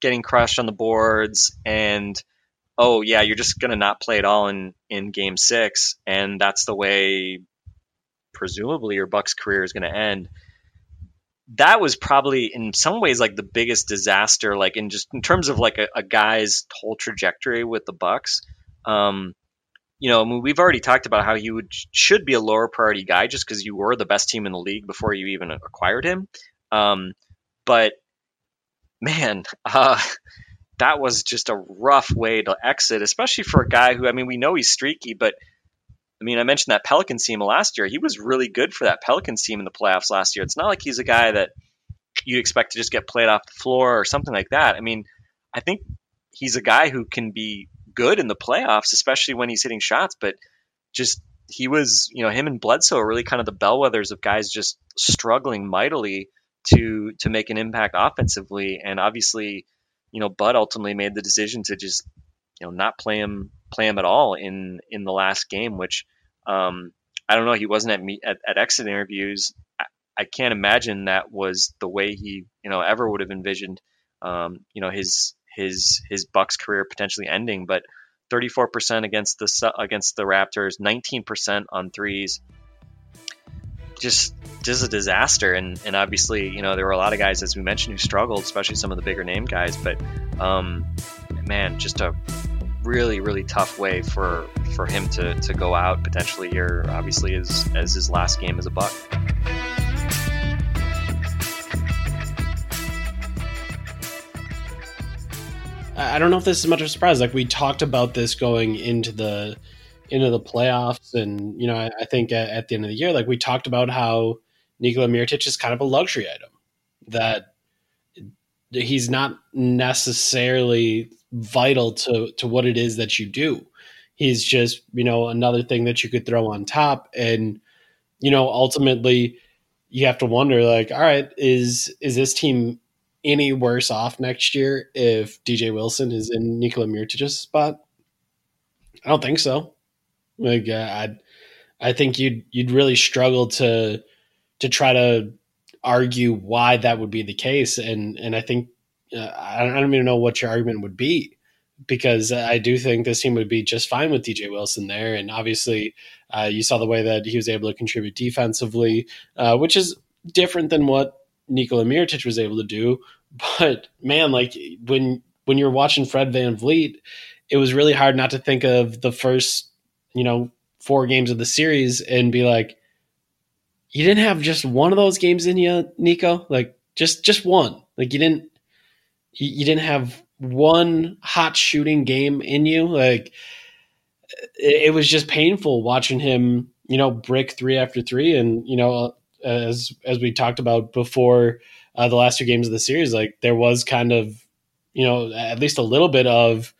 getting crushed on the boards and, oh yeah, you're just going to not play at all in, in game six. And that's the way presumably your Bucks career is going to end. That was probably in some ways like the biggest disaster, like in just in terms of like a, a guy's whole trajectory with the Bucks. Um, you know, I mean, we've already talked about how he would should be a lower priority guy just because you were the best team in the league before you even acquired him. Um, but man, uh, that was just a rough way to exit, especially for a guy who, I mean, we know he's streaky, but I mean, I mentioned that Pelicans team last year. He was really good for that Pelicans team in the playoffs last year. It's not like he's a guy that you'd expect to just get played off the floor or something like that. I mean, I think he's a guy who can be good in the playoffs, especially when he's hitting shots, but just he was, you know, him and Bledsoe are really kind of the bellwethers of guys just struggling mightily to to make an impact offensively. And obviously, you know, Bud ultimately made the decision to just, you know, not play him play him at all in, in the last game, which um, I don't know. He wasn't at me at, at exit interviews. I, I can't imagine that was the way he, you know, ever would have envisioned, um, you know, his, his, his Bucks career potentially ending, but thirty-four percent against the, against the Raptors, nineteen percent on threes, just, just a disaster. And, and obviously, you know, there were a lot of guys, as we mentioned, who struggled, especially some of the bigger name guys, but um, man, just a, really, really tough way for, for him to, to go out potentially here, obviously, as, as his last game as a Buck. I don't know if this is much of a surprise. Like, we talked about this going into the into the playoffs, and, you know, I, I think at, at the end of the year, like, we talked about how Nikola Mirotic is kind of a luxury item, that he's not necessarily vital to, to what it is that you do. He's just, you know, another thing that you could throw on top. And, you know, ultimately you have to wonder, like, all right, is, is this team any worse off next year if D J Wilson is in Nikola Mirotic's spot? I don't think so. Like, uh, I, I think you'd you'd really struggle to to try to argue why that would be the case. And and I think uh, I, don't, I don't even know what your argument would be, because I do think this team would be just fine with D J Wilson there. And obviously uh, you saw the way that he was able to contribute defensively, uh, which is different than what Nikola Mirotic was able to do. But man, like when when you're watching Fred VanVleet, it was really hard not to think of the first, you know, four games of the series and be like, you didn't have just one of those games in you, Nico. Like just just one. Like you didn't you, you didn't have one hot shooting game in you. Like it, it was just painful watching him, you know, brick three after three. And you know, as as we talked about before, uh, the last two games of the series, like there was kind of, you know, at least a little bit of,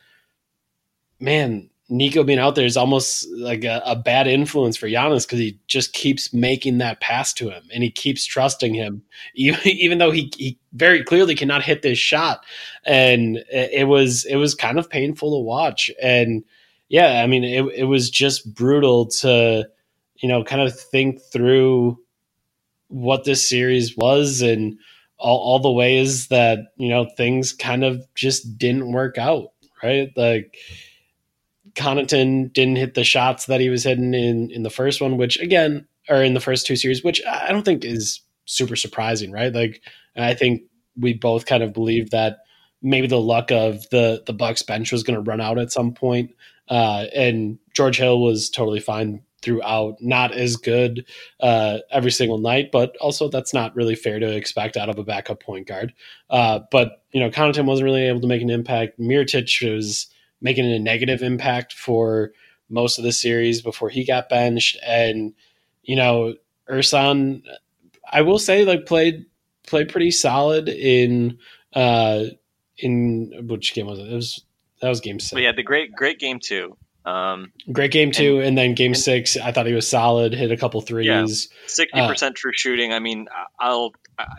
man, Nico being out there is almost like a, a bad influence for Giannis, because he just keeps making that pass to him and he keeps trusting him, even, even though he, he very clearly cannot hit this shot. And it was it was kind of painful to watch. And yeah, I mean, it, it was just brutal to, you know, kind of think through what this series was and all, all the ways that, you know, things kind of just didn't work out, right? Like, Connaughton didn't hit the shots that he was hitting in, in the first one, which again, or in the first two series, which I don't think is super surprising, right? Like, I think we both kind of believed that maybe the luck of the, the Bucks bench was going to run out at some point. Uh, and George Hill was totally fine throughout, not as good uh, every single night, but also that's not really fair to expect out of a backup point guard. Uh, but, you know, Connaughton wasn't really able to make an impact. Mirotic was making a negative impact for most of the series before he got benched. And, you know, Ersan, I will say, like played played pretty solid in uh, in which game was it? It was that was game six. But yeah, the great great game two. Um, great game two, and, and then game and, six. I thought he was solid. Hit a couple threes. Sixty yeah, percent uh, true shooting. I mean, I'll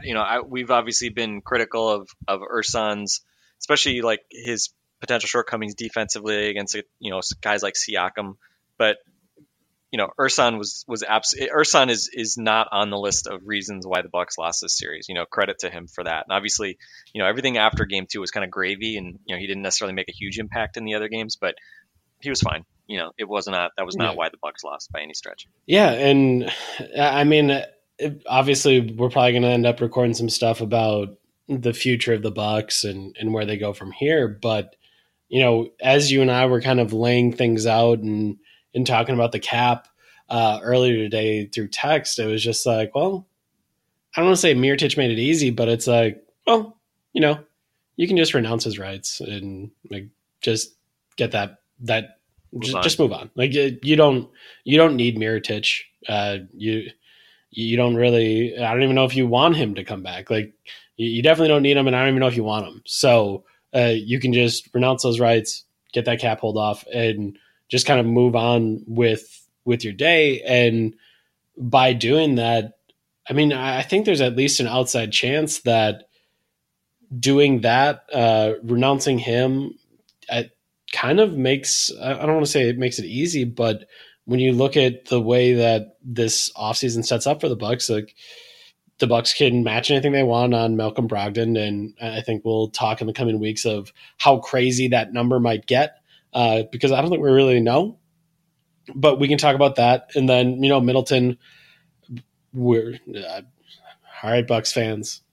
you know I, we've obviously been critical of of Ersan's, especially like his potential shortcomings defensively against, you know, guys like Siakam, but you know, Ersan was was abs- Ersan is is not on the list of reasons why the Bucks lost this series. You know, credit to him for that. And obviously, you know, everything after game two was kind of gravy, and you know, he didn't necessarily make a huge impact in the other games, but he was fine. You know, it was not that was not yeah. why the Bucks lost by any stretch. Yeah, and I mean, it, obviously, we're probably going to end up recording some stuff about the future of the Bucks and and where they go from here, but you know, as you and I were kind of laying things out and, and talking about the cap uh, earlier today through text, it was just like, well, I don't want to say Mirotic made it easy, but it's like, well, you know, you can just renounce his rights and like just get that that move just, just move on. Like you don't you don't need Mirotic. Uh, you you don't really. I don't even know if you want him to come back. Like you, you definitely don't need him, and I don't even know if you want him. So. Uh, you can just renounce those rights, get that cap hold off, and just kind of move on with with your day. And by doing that, I mean, I think there's at least an outside chance that doing that, uh, renouncing him, it kind of makes, I don't want to say it makes it easy, but when you look at the way that this offseason sets up for the Bucks, like, the Bucks can match anything they want on Malcolm Brogdon, and I think we'll talk in the coming weeks of how crazy that number might get, uh, because I don't think we really know. But we can talk about that, and then you know Middleton. We're uh, all right, Bucks fans,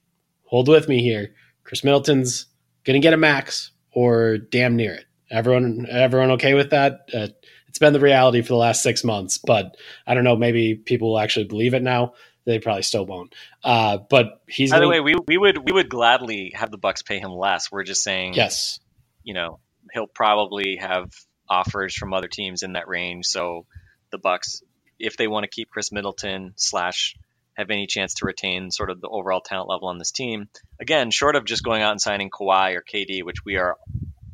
hold with me here. Chris Middleton's gonna get a max or damn near it. Everyone, everyone, okay with that? Uh, it's been the reality for the last six months, but I don't know. Maybe people will actually believe it now. They probably still won't. Uh, but he's. By the way, we we would we would gladly have the Bucks pay him less. We're just saying, yes, you know, he'll probably have offers from other teams in that range. So the Bucks, if they want to keep Chris Middleton slash have any chance to retain sort of the overall talent level on this team, again, short of just going out and signing Kawhi or K D, which we are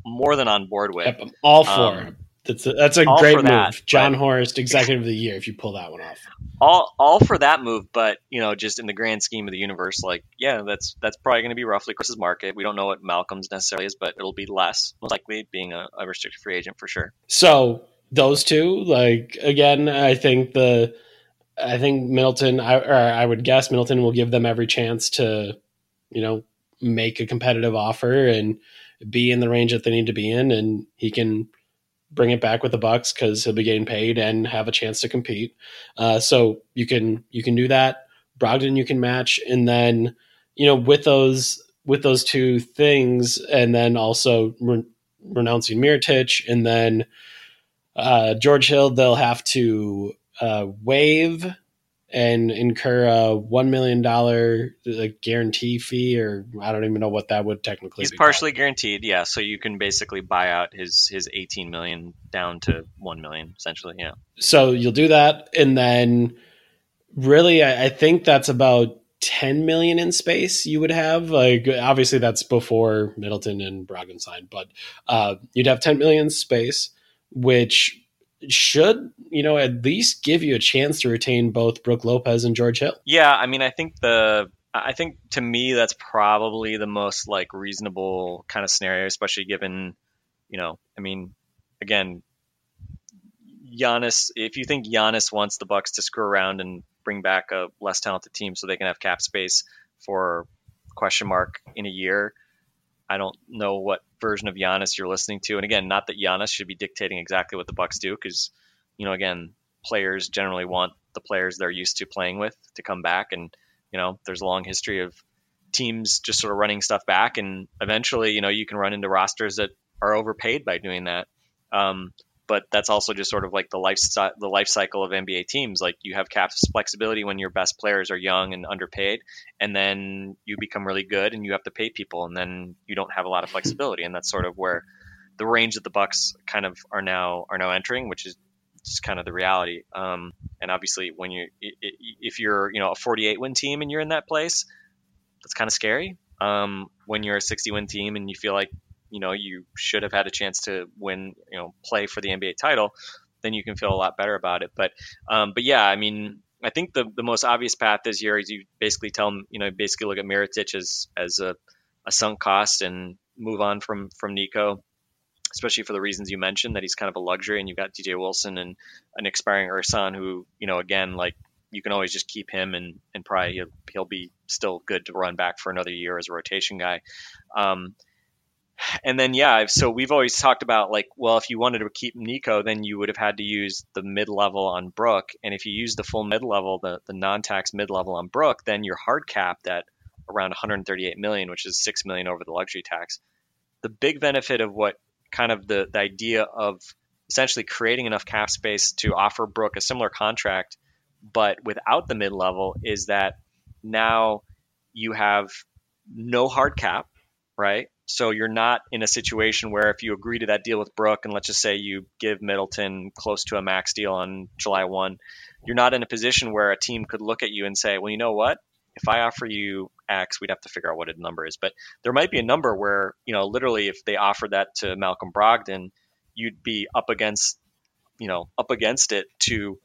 more than on board with. Yep, I'm all for him. Um, That's a, that's a all great move. That, John but, Horst, executive of the year, if you pull that one off. All all for that move, but you know, just in the grand scheme of the universe, like, yeah, that's that's probably going to be roughly Chris's market. We don't know what Malcolm's necessarily is, but it'll be less, most likely, being a, a restricted free agent for sure. So those two, like, again, I think the, I think Middleton, I, or I would guess Middleton will give them every chance to, you know, make a competitive offer and be in the range that they need to be in. And he can bring it back with the Bucks because he'll be getting paid and have a chance to compete. Uh, so you can, you can do that. Brogdon, you can match. And then, you know, with those, with those two things, and then also re- renouncing Mirotic, and then uh, George Hill, they'll have to uh, waive and incur a one million dollars guarantee fee, or I don't even know what that would technically He's be. He's partially called. guaranteed, yeah. So you can basically buy out his his eighteen million dollars down to one million dollars, essentially, yeah. So you'll do that, and then really I, I think that's about ten million in space you would have. Like, obviously that's before Middleton and Brogdon signed, but uh, you'd have ten million in space, which should, you know, at least give you a chance to retain both Brook Lopez and George Hill. Yeah. I mean, I think the, I think to me, that's probably the most like reasonable kind of scenario, especially given, you know, I mean, again, Giannis, if you think Giannis wants the Bucks to screw around and bring back a less talented team so they can have cap space for question mark in a year, I don't know what version of Giannis you're listening to. And again, not that Giannis should be dictating exactly what the Bucks do, because, you know, again, players generally want the players they're used to playing with to come back. And, you know, there's a long history of teams just sort of running stuff back. And eventually, you know, you can run into rosters that are overpaid by doing that. Um, But that's also just sort of like the life, the life cycle of N B A teams. Like, you have cap flexibility when your best players are young and underpaid, and then you become really good and you have to pay people, and then you don't have a lot of flexibility. And that's sort of where the range that the Bucks kind of are now are now entering, which is just kind of the reality. Um, and obviously, when you if you're you know a forty-eight win team and you're in that place, that's kind of scary. Um, when you're a sixty win team and you feel like, you know, you should have had a chance to win, you know, play for the N B A title, then you can feel a lot better about it. But, um, but yeah, I mean, I think the, the most obvious path this year is you basically tell them, you know, basically look at Mirotic as, as a, a sunk cost and move on from, from Nico, especially for the reasons you mentioned, that he's kind of a luxury, and you've got D J Wilson and an expiring Ersan who, you know, again, like, you can always just keep him and, and probably he'll, he'll be still good to run back for another year as a rotation guy. Um, And then, yeah, so we've always talked about, like, well, if you wanted to keep Nico, then you would have had to use the mid-level on Brook. And if you use the full mid-level, the, the non-tax mid-level on Brook, then you're hard capped at around one hundred thirty-eight million dollars, which is six million dollars over the luxury tax. The big benefit of what kind of the, the idea of essentially creating enough cap space to offer Brook a similar contract, but without the mid-level, is that now you have no hard cap, right? So you're not in a situation where if you agree to that deal with Brook, and let's just say you give Middleton close to a max deal on July first, you're not in a position where a team could look at you and say, well, you know what? If I offer you X, we'd have to figure out what a number is. But there might be a number where, you know, literally if they offered that to Malcolm Brogdon, you'd be up against, you know, up against it to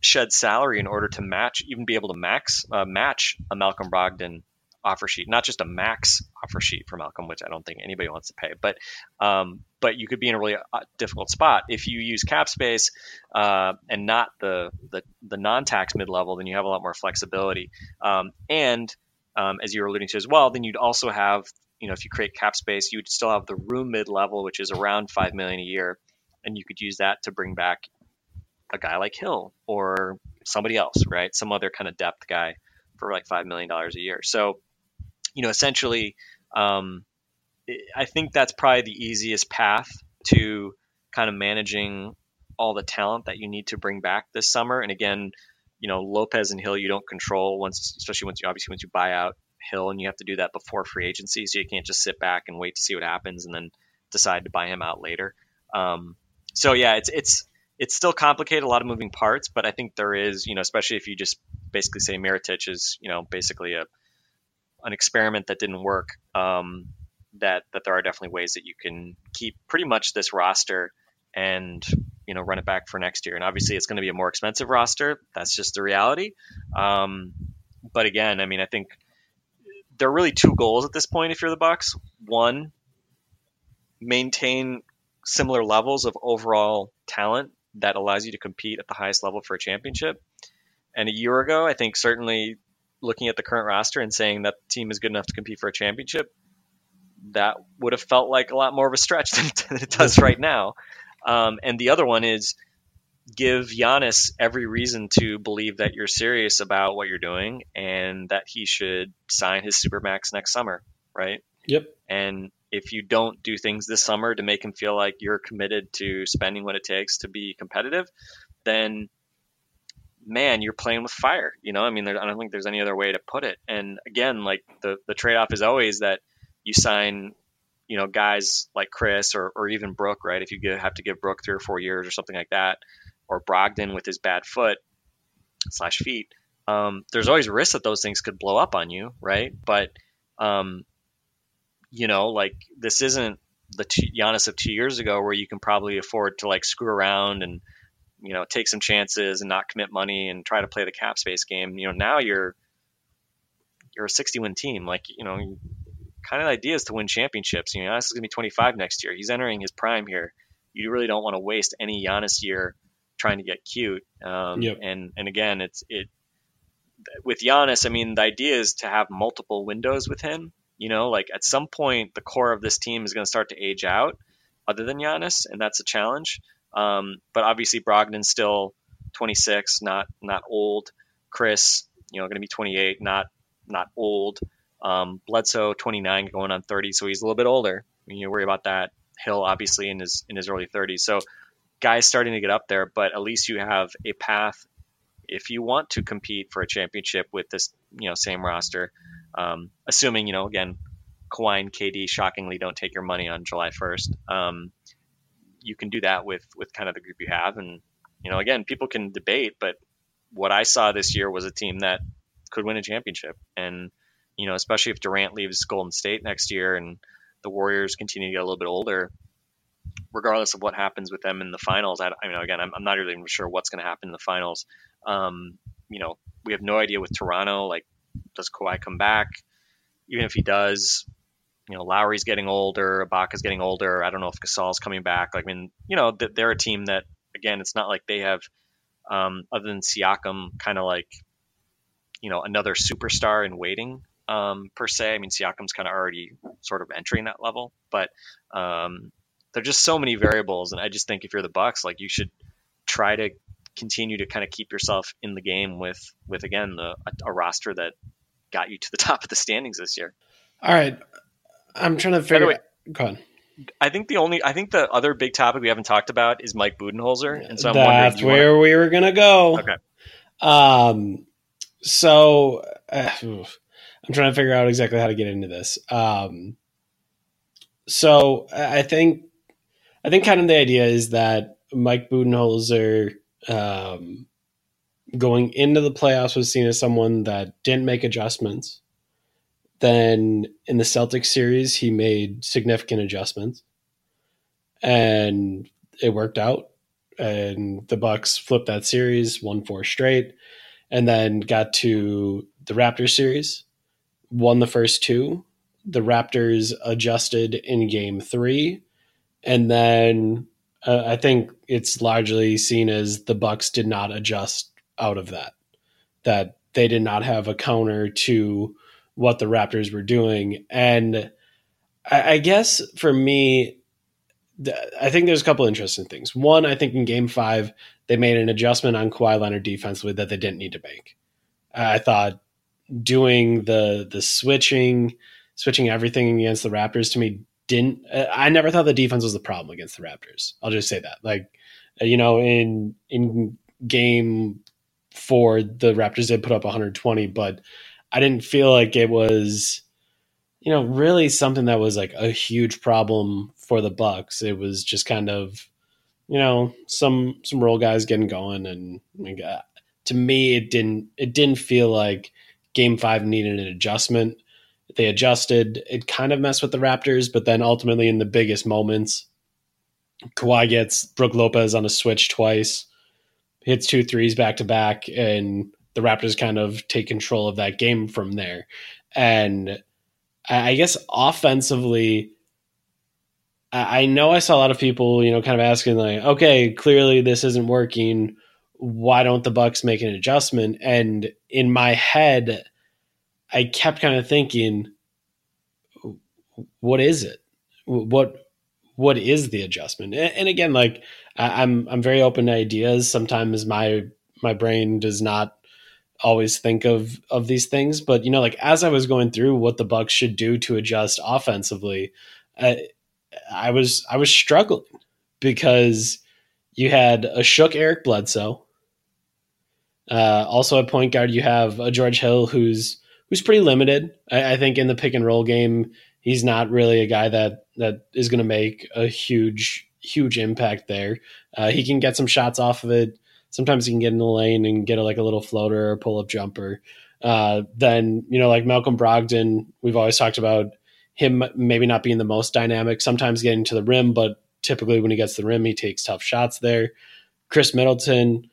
shed salary in order to match, even be able to max uh, match a Malcolm Brogdon offer sheet, not just a max offer sheet for Malcolm, which I don't think anybody wants to pay, but um, but you could be in a really difficult spot. If you use cap space uh, and not the, the the non-tax mid-level, then you have a lot more flexibility. Um, and um, as you were alluding to as well, then you'd also have, you know, if you create cap space, you'd still have the room mid-level, which is around five million dollars a year, and you could use that to bring back a guy like Hill or somebody else, right? Some other kind of depth guy for like five million dollars a year. So, you know, essentially, um, I think that's probably the easiest path to kind of managing all the talent that you need to bring back this summer. And again, you know, Lopez and Hill, you don't control once, especially once you obviously once you buy out Hill, and you have to do that before free agency. So you can't just sit back and wait to see what happens and then decide to buy him out later. Um, so, yeah, it's it's it's still complicated, a lot of moving parts, but I think there is, you know, especially if you just basically say Mirotic is, you know, basically a an experiment that didn't work, um, that, that there are definitely ways that you can keep pretty much this roster and, you know, run it back for next year. And obviously it's going to be a more expensive roster. That's just the reality. Um, but again, I mean, I think there are really two goals at this point if you're the Bucks. One, maintain similar levels of overall talent that allows you to compete at the highest level for a championship. And a year ago, I think certainly looking at the current roster and saying that the team is good enough to compete for a championship, that would have felt like a lot more of a stretch than it does right now. Um, and the other one is give Giannis every reason to believe that you're serious about what you're doing and that he should sign his Supermax next summer, right? Yep. And if you don't do things this summer to make him feel like you're committed to spending what it takes to be competitive, then man, you're playing with fire. You know, I mean, there, I don't think there's any other way to put it. And again, like the, the trade-off is always that you sign, you know, guys like Chris or, or even Brook, right? If you give, have to give Brook three or four years or something like that, or Brogdon with his bad foot slash feet, um, there's always a risk that those things could blow up on you, right? But, um, you know, like this isn't the two, Giannis of two years ago where you can probably afford to like screw around and, you know, take some chances and not commit money and try to play the cap space game. You know, now you're you're a sixty-win team. Like, you know, kind of the idea is to win championships. You know, Giannis is going to be twenty-five next year. He's entering his prime here. You really don't want to waste any Giannis year trying to get cute. Um, yep. And and again, it's it with Giannis. I mean, the idea is to have multiple windows with him. You know, like at some point, the core of this team is going to start to age out, other than Giannis, and that's a challenge. Um, but obviously, Brogdon's still twenty-six, not not old. Chris, you know, going to be twenty-eight, not not old. Um, Bledsoe, twenty-nine, going on thirty, so he's a little bit older. I mean, you worry about that. Hill, obviously, in his in his early thirties. So guys starting to get up there, but at least you have a path if you want to compete for a championship with this, you know, same roster. Um, assuming, you know, again, Kawhi and K D shockingly don't take your money on July first. Um, you can do that with, with kind of the group you have. And, you know, again, people can debate, but what I saw this year was a team that could win a championship. And, you know, especially if Durant leaves Golden State next year and the Warriors continue to get a little bit older, regardless of what happens with them in the finals. I, I mean, again, I'm, I'm not really even sure what's going to happen in the finals. Um, you know, we have no idea with Toronto, like, does Kawhi come back? Even if he does, you know, Lowry's getting older, Ibaka's getting older. I don't know if Gasol's coming back. Like, I mean, you know, they're a team that, again, it's not like they have, um, other than Siakam, kind of like, you know, another superstar in waiting, um, per se. I mean, Siakam's kind of already sort of entering that level, but um, there are just so many variables. And I just think if you're the Bucks, like you should try to continue to kind of keep yourself in the game with, with again, the, a, a roster that got you to the top of the standings this year. All right. I'm trying to figure out. Go on. I think the only, I think the other big topic we haven't talked about is Mike Budenholzer. And so I'm That's wondering where wanna... we were going to go. Okay. Um, so uh, I'm trying to figure out exactly how to get into this. Um, so I think, I think kind of the idea is that Mike Budenholzer, um, going into the playoffs was seen as someone that didn't make adjustments. Then in the Celtics series, he made significant adjustments and it worked out. And the Bucks flipped that series, won four straight, and then got to the Raptors series, won the first two. The Raptors adjusted in game three. And then uh, I think it's largely seen as the Bucks did not adjust out of that, that they did not have a counter to what the Raptors were doing. And I, I guess for me, th- I think there's a couple interesting things. One, I think in game five, they made an adjustment on Kawhi Leonard defensively that they didn't need to make. I thought doing the, the switching, switching everything against the Raptors to me didn't, I never thought the defense was the problem against the Raptors. I'll just say that. Like, you know, in, in game four, the Raptors did put up one hundred twenty, but I didn't feel like it was, you know, really something that was like a huge problem for the Bucks. It was just kind of, you know, some some role guys getting going, and like, uh, to me, it didn't it didn't feel like Game Five needed an adjustment. They adjusted. It kind of messed with the Raptors, but then ultimately in the biggest moments, Kawhi gets Brook Lopez on a switch twice, hits two threes back to back, and the Raptors kind of take control of that game from there. And I guess offensively, I know I saw a lot of people, you know, kind of asking like, okay, clearly this isn't working. Why don't the Bucks make an adjustment? And in my head, I kept kind of thinking, what is it? What, what is the adjustment? And again, like I'm, I'm very open to ideas. Sometimes my, my brain does not always think of, of these things, but you know, like as I was going through what the Bucks should do to adjust offensively, uh, I was I was struggling because you had a shook Eric Bledsoe. Uh, also at point guard, you have a George Hill who's who's pretty limited. I, I think in the pick and roll game, he's not really a guy that that is going to make a huge huge impact there. Uh, he can get some shots off of it. Sometimes he can get in the lane and get a, like a little floater or pull up jumper. Uh, then you know like Malcolm Brogdon, we've always talked about. Him maybe not being the most dynamic, sometimes getting to the rim, but typically when he gets to the rim, he takes tough shots there. Chris Middleton,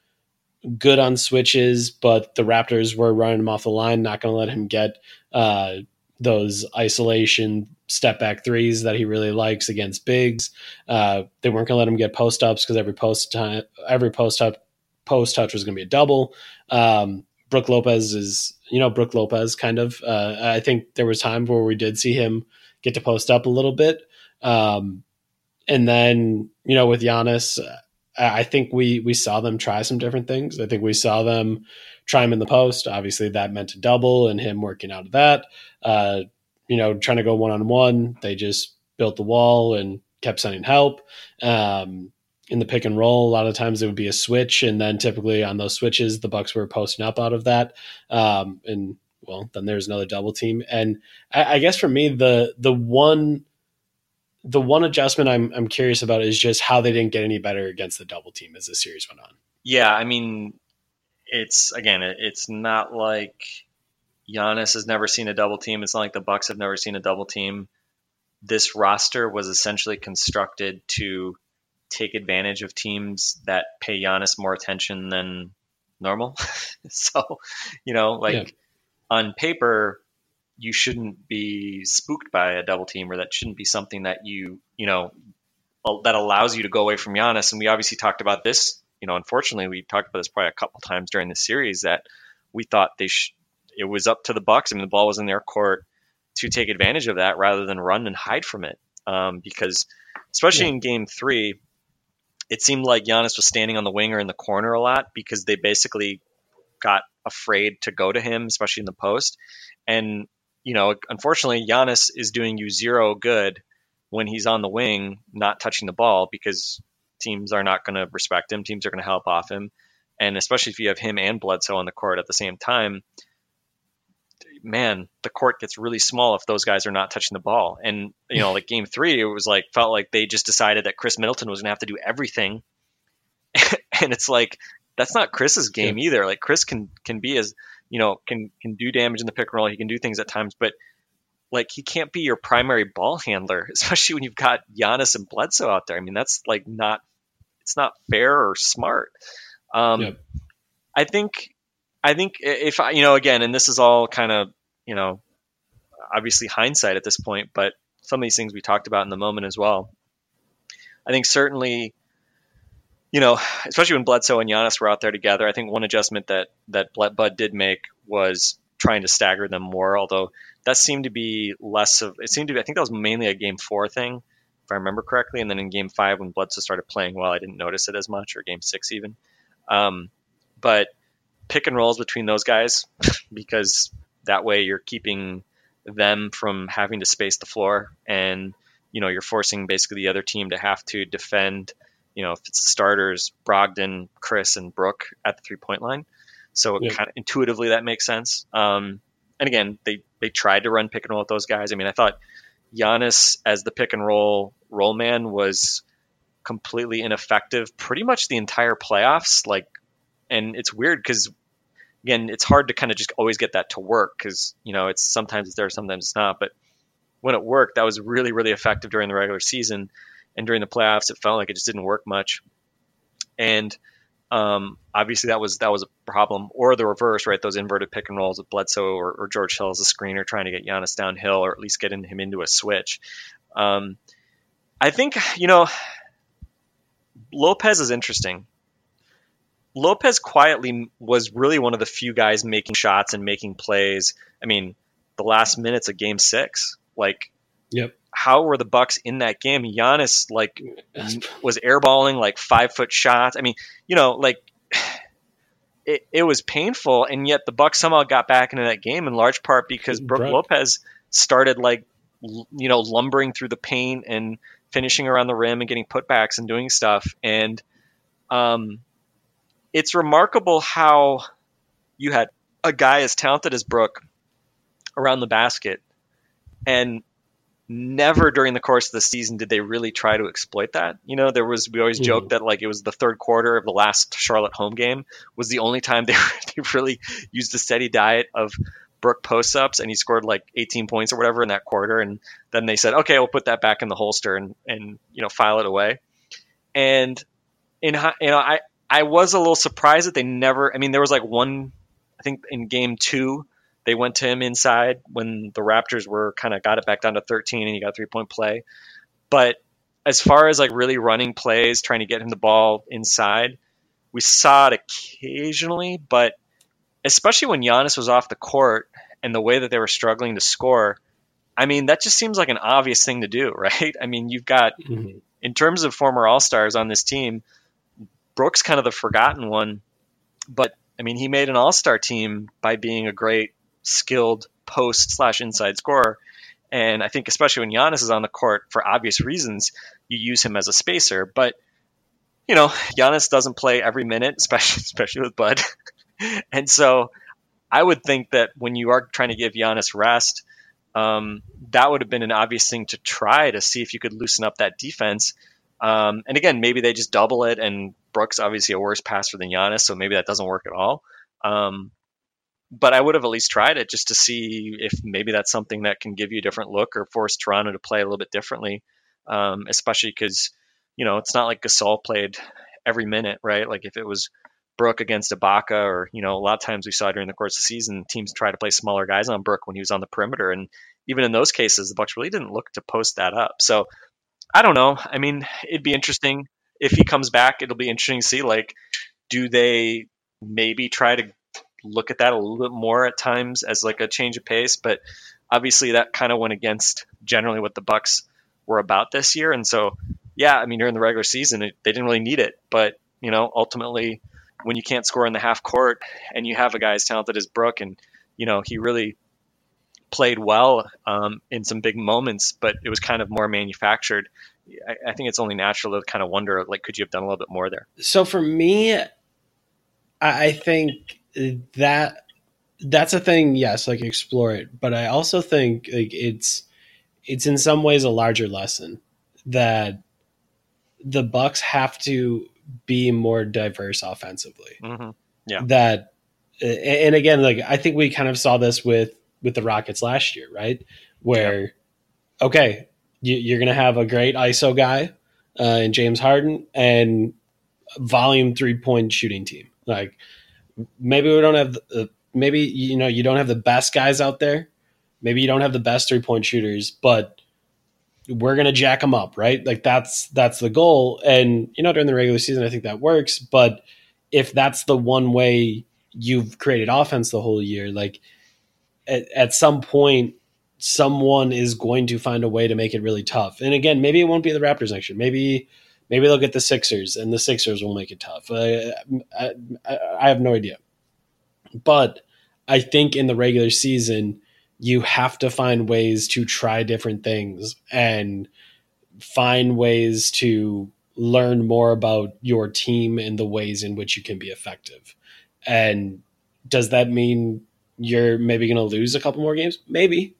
good on switches, but the Raptors were running him off the line, not going to let him get uh, those isolation step back threes that he really likes against bigs. Uh, they weren't going to let him get post ups because every post time, every post up, post touch was going to be a double. Um, Brook Lopez is, you know, Brook Lopez kind of. Uh, I think there was time where we did see him get to post up a little bit. Um, and then, you know, with Giannis, I think we we saw them try some different things. I think we saw them try him in the post. Obviously, that meant to double and him working out of that. Uh, you know, trying to go one-on-one, they just built the wall and kept sending help. Um In the pick and roll, a lot of times it would be a switch, and then typically on those switches, the Bucks were posting up out of that. Um, and well, then there's another double team. And I, I guess for me, the the one the one adjustment I'm I'm curious about is just how they didn't get any better against the double team as the series went on. Yeah, I mean, it's again, it's not like Giannis has never seen a double team. It's not like the Bucks have never seen a double team. This roster was essentially constructed to take advantage of teams that pay Giannis more attention than normal. So, you know, like yeah. on paper, you shouldn't be spooked by a double team, or that shouldn't be something that you, you know, that allows you to go away from Giannis. And we obviously talked about this, you know, unfortunately we talked about this probably a couple times during this series that we thought they sh- it was up to the Bucks. I mean, the ball was in their court to take advantage of that rather than run and hide from it. Um, because especially yeah. in game three, it seemed like Giannis was standing on the wing or in the corner a lot because they basically got afraid to go to him, especially in the post. And, you know, unfortunately, Giannis is doing you zero good when he's on the wing, not touching the ball, because teams are not going to respect him. Teams are going to help off him. And especially if you have him and Bledsoe on the court at the same time, man, the court gets really small if those guys are not touching the ball. And, you know, like game three, it was like, felt like they just decided that Chris Middleton was going to have to do everything. And it's like, that's not Chris's game yeah. either. Like Chris can, can be as, you know, can, can do damage in the pick and roll. He can do things at times, but like, he can't be your primary ball handler, especially when you've got Giannis and Bledsoe out there. I mean, that's like not, it's not fair or smart. Um, yeah. I think, I think if I, you know, again, and this is all kind of, you know, obviously hindsight at this point, but some of these things we talked about in the moment as well. I think certainly, you know, especially when Bledsoe and Giannis were out there together, I think one adjustment that, that Bud did make was trying to stagger them more. Although that seemed to be less of, it seemed to be, I think that was mainly a game four thing, if I remember correctly. And then in game five, when Bledsoe started playing well, I didn't notice it as much, or game six even. Um, but pick and rolls between those guys, because that way you're keeping them from having to space the floor, and you know, you're forcing basically the other team to have to defend, you know, if it's starters, Brogdon, Chris, and Brook at the three-point line. So yeah. it kind of intuitively that makes sense. Um, and again, they they tried to run pick and roll with those guys. I mean, I thought Giannis as the pick and roll roll man was completely ineffective pretty much the entire playoffs. Like, and it's weird because, again, it's hard to kind of just always get that to work because, you know, it's sometimes it's there, sometimes it's not. But when it worked, that was really, really effective during the regular season. And during the playoffs, it felt like it just didn't work much. And um, obviously that was that was a problem. Or the reverse, right? Those inverted pick and rolls with Bledsoe or, or George Hill as a screener trying to get Giannis downhill or at least getting him into a switch. Um, I think, you know, Lopez is interesting. Lopez quietly was really one of the few guys making shots and making plays. I mean, the last minutes of game six, like, yep. How were the Bucks in that game? Giannis like was airballing like five foot shots. I mean, you know, like it, it was painful. And yet the Bucks somehow got back into that game in large part because Brook Brad. Lopez started like, l- you know, lumbering through the paint and finishing around the rim and getting putbacks and doing stuff. And um, it's remarkable how you had a guy as talented as Brook around the basket, and never during the course of the season did they really try to exploit that. You know, there was, we always mm-hmm. joked that like it was the third quarter of the last Charlotte home game was the only time they, they really used a steady diet of Brook post-ups, and he scored like eighteen points or whatever in that quarter. And then they said, okay, we'll put that back in the holster and, and, you know, file it away. And in, you know, I, I was a little surprised that they never, I mean, there was like one, I think in game two, they went to him inside when the Raptors were kind of got it back down to thirteen and he got a three point play. But as far as like really running plays, trying to get him the ball inside, we saw it occasionally, but especially when Giannis was off the court and the way that they were struggling to score. I mean, that just seems like an obvious thing to do, right? I mean, you've got, mm-hmm. in terms of former All-Stars on this team, Brook's kind of the forgotten one, but I mean, he made an All-Star team by being a great, skilled post slash inside scorer. And I think especially when Giannis is on the court, for obvious reasons, you use him as a spacer. But, you know, Giannis doesn't play every minute, especially especially with Bud. And so I would think that when you are trying to give Giannis rest, um, that would have been an obvious thing to try, to see if you could loosen up that defense. Um, and again, maybe they just double it, and Brook's obviously a worse passer than Giannis, so maybe that doesn't work at all. Um, But I would have at least tried it just to see if maybe that's something that can give you a different look or force Toronto to play a little bit differently, um, especially because, you know, it's not like Gasol played every minute, right? Like if it was Brook against Ibaka, or, you know, a lot of times we saw during the course of the season, teams try to play smaller guys on Brook when he was on the perimeter. And even in those cases, the Bucks really didn't look to post that up. So I don't know. I mean, it'd be interesting if he comes back. It'll be interesting to see, like, do they maybe try to look at that a little bit more at times as like a change of pace, but obviously that kind of went against generally what the Bucks were about this year. And so, yeah, I mean, during the regular season, it, they didn't really need it, but you know, ultimately when you can't score in the half court and you have a guy as talented as Brook, and, you know, he really played well um, in some big moments, but it was kind of more manufactured. I, I think it's only natural to kind of wonder, like, could you have done a little bit more there? So for me, I think that that's a thing. Yes, like, explore it, but I also think like it's it's in some ways a larger lesson that the Bucks have to be more diverse offensively. Mm-hmm. Yeah, that, and again, like I think we kind of saw this with with the Rockets last year, right? Where yep. okay, you, you're going to have a great I S O guy uh, and James Harden and volume three point shooting team, like. Maybe we don't have, uh, maybe, you know, you don't have the best guys out there. Maybe you don't have the best three point shooters, but we're going to jack them up, right? Like that's, that's the goal. And, you know, during the regular season, I think that works. But if that's the one way you've created offense the whole year, like at, at some point, someone is going to find a way to make it really tough. And again, maybe it won't be the Raptors next year. Maybe, Maybe they'll get the Sixers, and the Sixers will make it tough. I, I, I have no idea. But I think in the regular season, you have to find ways to try different things and find ways to learn more about your team and the ways in which you can be effective. And does that mean you're maybe going to lose a couple more games? Maybe.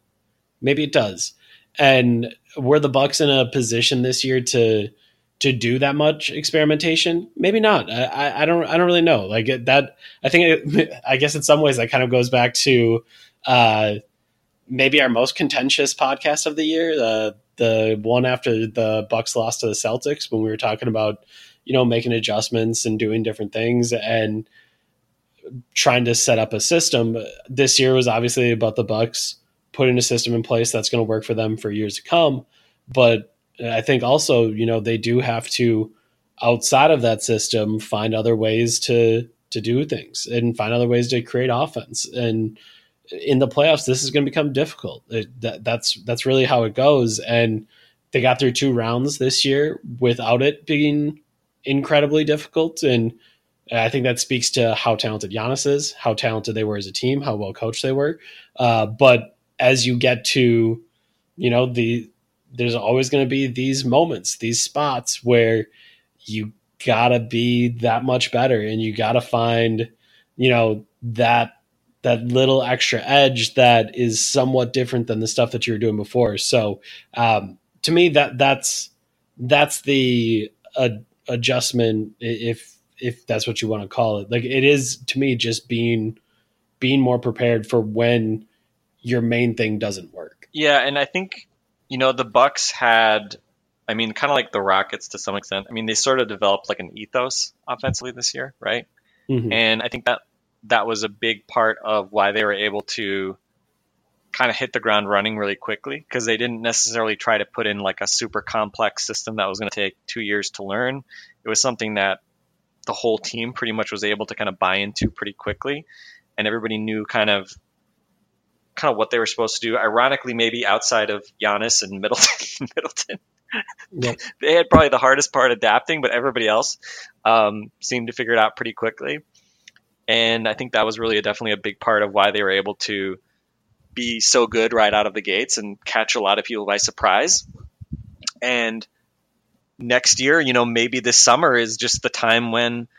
Maybe it does. And were the Bucks in a position this year to – to do that much experimentation? Maybe not. I, I don't, I don't really know. Like that, I think, it, I guess in some ways that kind of goes back to uh, maybe our most contentious podcast of the year. Uh, the one after the Bucks lost to the Celtics, when we were talking about, you know, making adjustments and doing different things and trying to set up a system. This year was obviously about the Bucks putting a system in place that's going to work for them for years to come. But I think also, you know, they do have to, outside of that system, find other ways to to do things and find other ways to create offense. And in the playoffs, this is going to become difficult. It, that, that's that's really how it goes. And they got through two rounds this year without it being incredibly difficult. And I think that speaks to how talented Giannis is, how talented they were as a team, how well coached they were. Uh, but as you get to, you know, the there's always going to be these moments, these spots where you got to be that much better and you got to find, you know, that that little extra edge that is somewhat different than the stuff that you were doing before. So um, to me, that that's that's the uh, adjustment, if if that's what you want to call it. Like, it is to me just being being more prepared for when your main thing doesn't work. Yeah, and I think, you know, the Bucks had, I mean, kind of like the Rockets to some extent. I mean, they sort of developed like an ethos offensively this year, right? Mm-hmm. And I think that that was a big part of why they were able to kind of hit the ground running really quickly, because they didn't necessarily try to put in like a super complex system that was going to take two years to learn. It was something that the whole team pretty much was able to kind of buy into pretty quickly, and everybody knew kind of kind of what they were supposed to do. Ironically, maybe outside of Giannis and Middleton, Middleton. Yep. They had probably the hardest part adapting, but everybody else um, seemed to figure it out pretty quickly. And I think that was really a, definitely a big part of why they were able to be so good right out of the gates and catch a lot of people by surprise. And next year, you know, maybe this summer is just the time when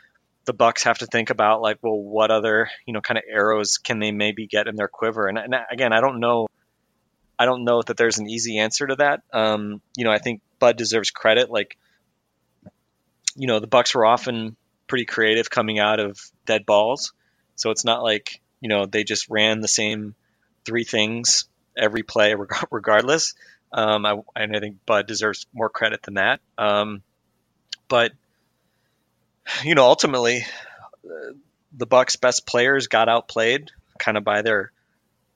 the Bucks have to think about like, well, what other, you know, kind of arrows can they maybe get in their quiver? And, and again, I don't know. I don't know that there's an easy answer to that. Um, you know, I think Bud deserves credit. Like, you know, the Bucks were often pretty creative coming out of dead balls. So it's not like, you know, they just ran the same three things every play regardless. Um, I, and I think Bud deserves more credit than that. Um, but, you know, ultimately, uh, the Bucks' best players got outplayed kind of by their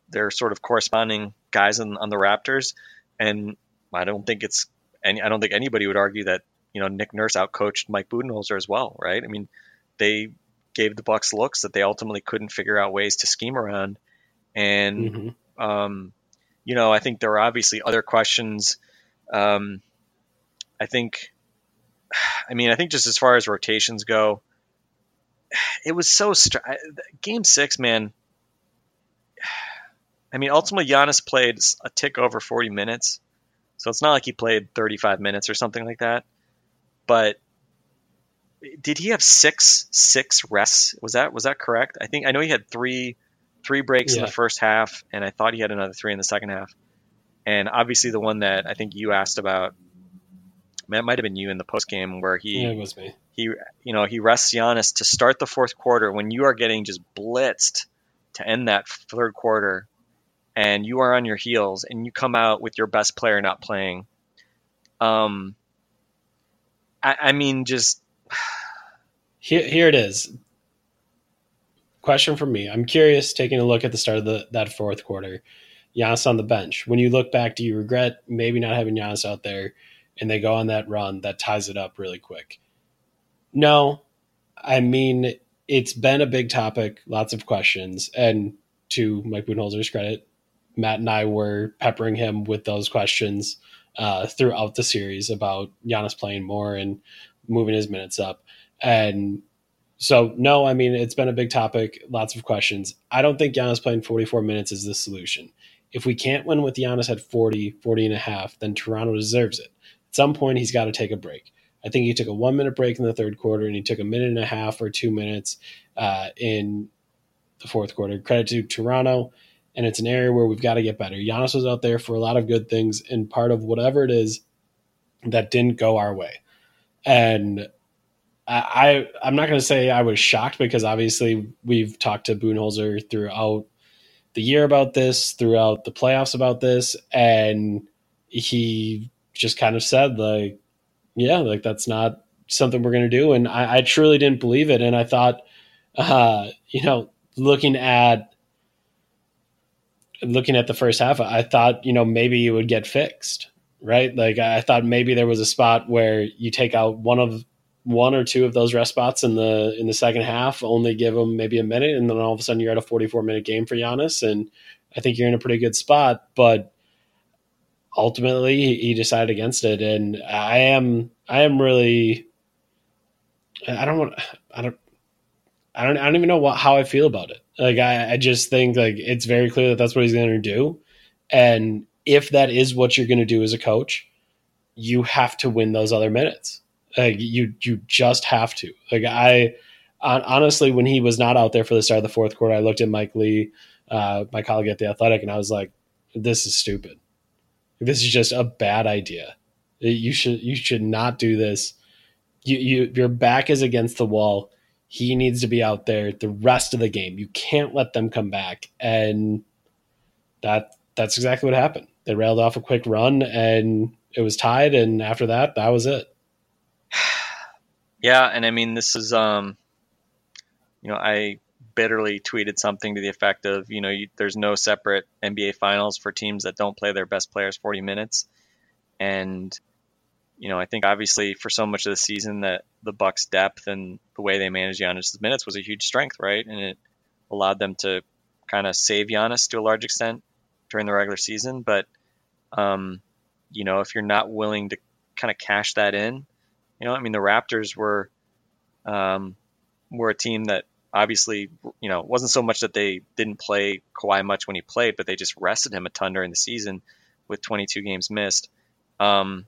their sort of corresponding guys on, on the Raptors. And I don't think it's, any, I don't think anybody would argue that, you know, Nick Nurse outcoached Mike Budenholzer as well. Right. I mean, they gave the Bucks looks that they ultimately couldn't figure out ways to scheme around. And, mm-hmm. um, you know, I think there are obviously other questions. Um, I think, I mean, I think just as far as rotations go, it was so str- game six, man. I mean, ultimately, Giannis played a tick over forty minutes, so it's not like he played thirty-five minutes or something like that. But did he have six six rests? Was that was that correct? I think I know he had three three breaks yeah. in the first half, and I thought he had another three in the second half. And obviously, the one that I think you asked about, that might have been you in the postgame, where he yeah, it was me. he you know he rests Giannis to start the fourth quarter when you are getting just blitzed to end that third quarter. And you are on your heels, and you come out with your best player not playing. Um, I, I mean, just here, here it is. Question from me: I'm curious. Taking a look at the start of the that fourth quarter, Giannis on the bench. When you look back, do you regret maybe not having Giannis out there? And they go on that run that ties it up really quick. No, I mean, it's been a big topic, lots of questions, and to Mike Budenholzer's credit, Matt and I were peppering him with those questions uh, throughout the series about Giannis playing more and moving his minutes up. And so, no, I mean, it's been a big topic, lots of questions. I don't think Giannis playing forty-four minutes is the solution. If we can't win with Giannis at forty, forty and a half, then Toronto deserves it. At some point, he's got to take a break. I think he took a one-minute break in the third quarter, and he took a minute and a half or two minutes uh, in the fourth quarter. Credit to Toronto, and it's an area where we've got to get better. Giannis was out there for a lot of good things, and part of whatever it is that didn't go our way. And I, I I'm not going to say I was shocked, because obviously we've talked to Budenholzer throughout the year about this, throughout the playoffs about this, and he just kind of said like, yeah, like that's not something we're going to do. And I, I truly didn't believe it. And I thought, uh, you know, looking at looking at the first half, I thought, you know, maybe it would get fixed. right? Like I thought maybe there was a spot where you take out one of one or two of those rest spots in the in the second half, only give them maybe a minute, and then all of a sudden you're at a forty-four minute game for Giannis, and I think you're in a pretty good spot. But ultimately, he decided against it, and I am I am really I don't want I don't I don't I don't even know what, how I feel about it. Like I, I just think like it's very clear that that's what he's going to do, and if that is what you're going to do as a coach, you have to win those other minutes. Like you, you just have to. Like I, honestly, when he was not out there for the start of the fourth quarter, I looked at Mike Lee, uh, my colleague at The Athletic, and I was like, "This is stupid. This is just a bad idea. You should, you should not do this. You, you, your back is against the wall. He needs to be out there the rest of the game. You can't let them come back." And that, that's exactly what happened. They railed off a quick run, and it was tied. And after that, that was it. Yeah, and I mean, this is, um, you know, I bitterly tweeted something to the effect of, you know, you, there's no separate N B A Finals for teams that don't play their best players forty minutes. And, you know, I think obviously for so much of the season that the Bucks' depth and the way they managed Giannis' minutes was a huge strength, right? And it allowed them to kind of save Giannis to a large extent during the regular season. But, um, you know, if you're not willing to kind of cash that in, you know, I mean, the Raptors were um, were a team that obviously, you know, it wasn't so much that they didn't play Kawhi much when he played, but they just rested him a ton during the season with twenty-two games missed. Um,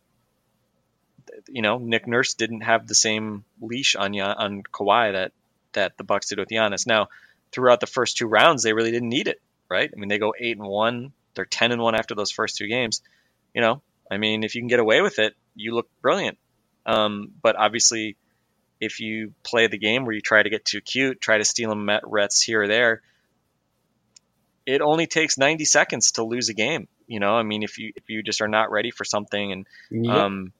you know, Nick Nurse didn't have the same leash on on Kawhi that, that the Bucks did with Giannis. Now, throughout the first two rounds, they really didn't need it, right? I mean, they go eight and one, they're ten and one after those first two games. You know, I mean, if you can get away with it, you look brilliant. Um, but obviously, if you play the game where you try to get too cute, try to steal them at rets here or there, it only takes ninety seconds to lose a game. You know, I mean, if you if you just are not ready for something, and yep. um,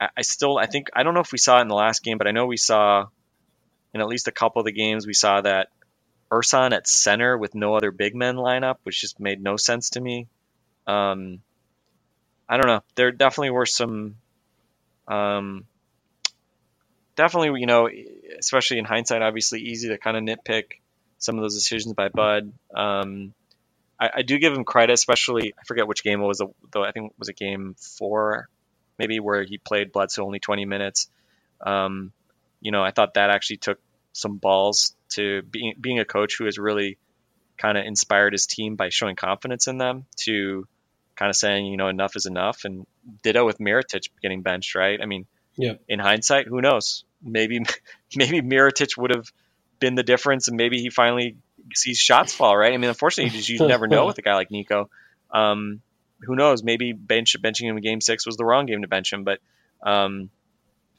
I, I still I think I don't know if we saw it in the last game, but I know we saw in at least a couple of the games we saw that Ersan at center with no other big men lineup, which just made no sense to me. Um, I don't know. There definitely were some. Um, definitely, you know, especially in hindsight, obviously easy to kind of nitpick some of those decisions by Bud. Um, I, I do give him credit, especially, I forget which game it was, though. I think it was a game four, maybe, where he played Bledsoe only twenty minutes. Um, you know, I thought that actually took some balls to being, being a coach who has really kind of inspired his team by showing confidence in them to kind of saying, you know, enough is enough. And ditto with Mirotic getting benched, right? I mean, yeah. In hindsight, who knows? Maybe maybe Mirotic would have been the difference, and maybe he finally sees shots fall, right? I mean, unfortunately, you, you never know with a guy like Nico. Um, who knows? Maybe bench, benching him in Game six was the wrong game to bench him. But, um,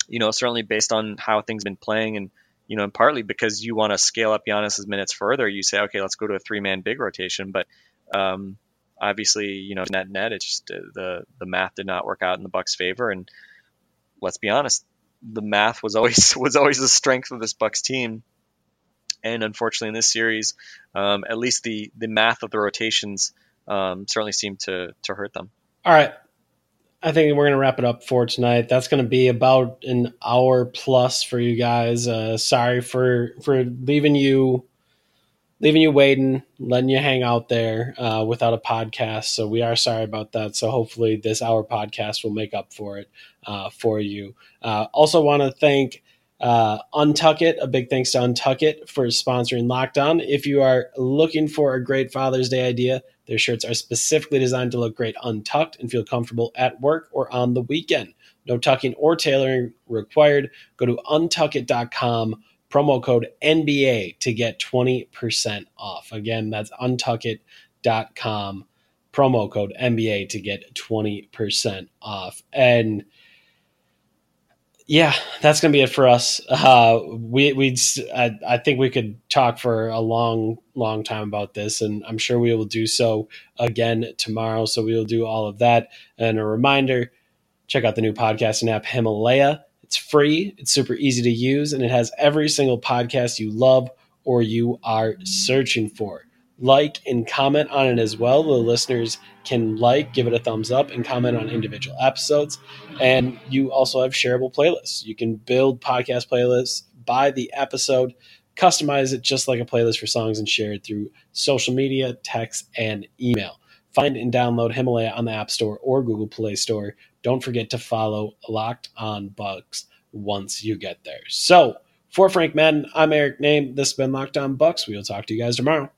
you know, certainly based on how things been playing and, you know, and partly because you want to scale up Giannis's minutes further, you say, okay, let's go to a three-man big rotation. But um, – obviously, you know, net net, it's just the the math did not work out in the Bucks' favor, and let's be honest, the math was always was always the strength of this Bucks team, and unfortunately in this series, um, at least the the math of the rotations um, certainly seemed to to hurt them. All right, I think we're going to wrap it up for tonight. That's going to be about an hour plus for you guys. Uh, sorry for for leaving you. Leaving you waiting, letting you hang out there uh, without a podcast. So we are sorry about that. So hopefully this hour podcast will make up for it uh, for you. Uh, also want to thank uh, Untuck It. A big thanks to Untuck It for sponsoring Locked On. If you are looking for a great Father's Day idea, their shirts are specifically designed to look great untucked and feel comfortable at work or on the weekend. No tucking or tailoring required. Go to untuck it dot com. Promo code N B A to get twenty percent off. Again, that's untuck it dot com. Promo code N B A to get twenty percent off. And yeah, that's going to be it for us. Uh, we we I, I think we could talk for a long, long time about this, and I'm sure we will do so again tomorrow. So we will do all of that. And a reminder, check out the new podcasting app, Himalaya. It's free, it's super easy to use, and it has every single podcast you love or you are searching for. like and comment on it as well. The listeners can like, give it a thumbs up, and comment on individual episodes. And you also have shareable playlists. You can build podcast playlists by the episode, customize it just like a playlist for songs, and share it through social media, text, and email. Find and download Himalaya on the App Store or Google Play Store. Don't forget to follow Locked On Bucks once you get there. So, for Frank Madden, I'm Eric Name. This has been Locked On Bucks. We will talk to you guys tomorrow.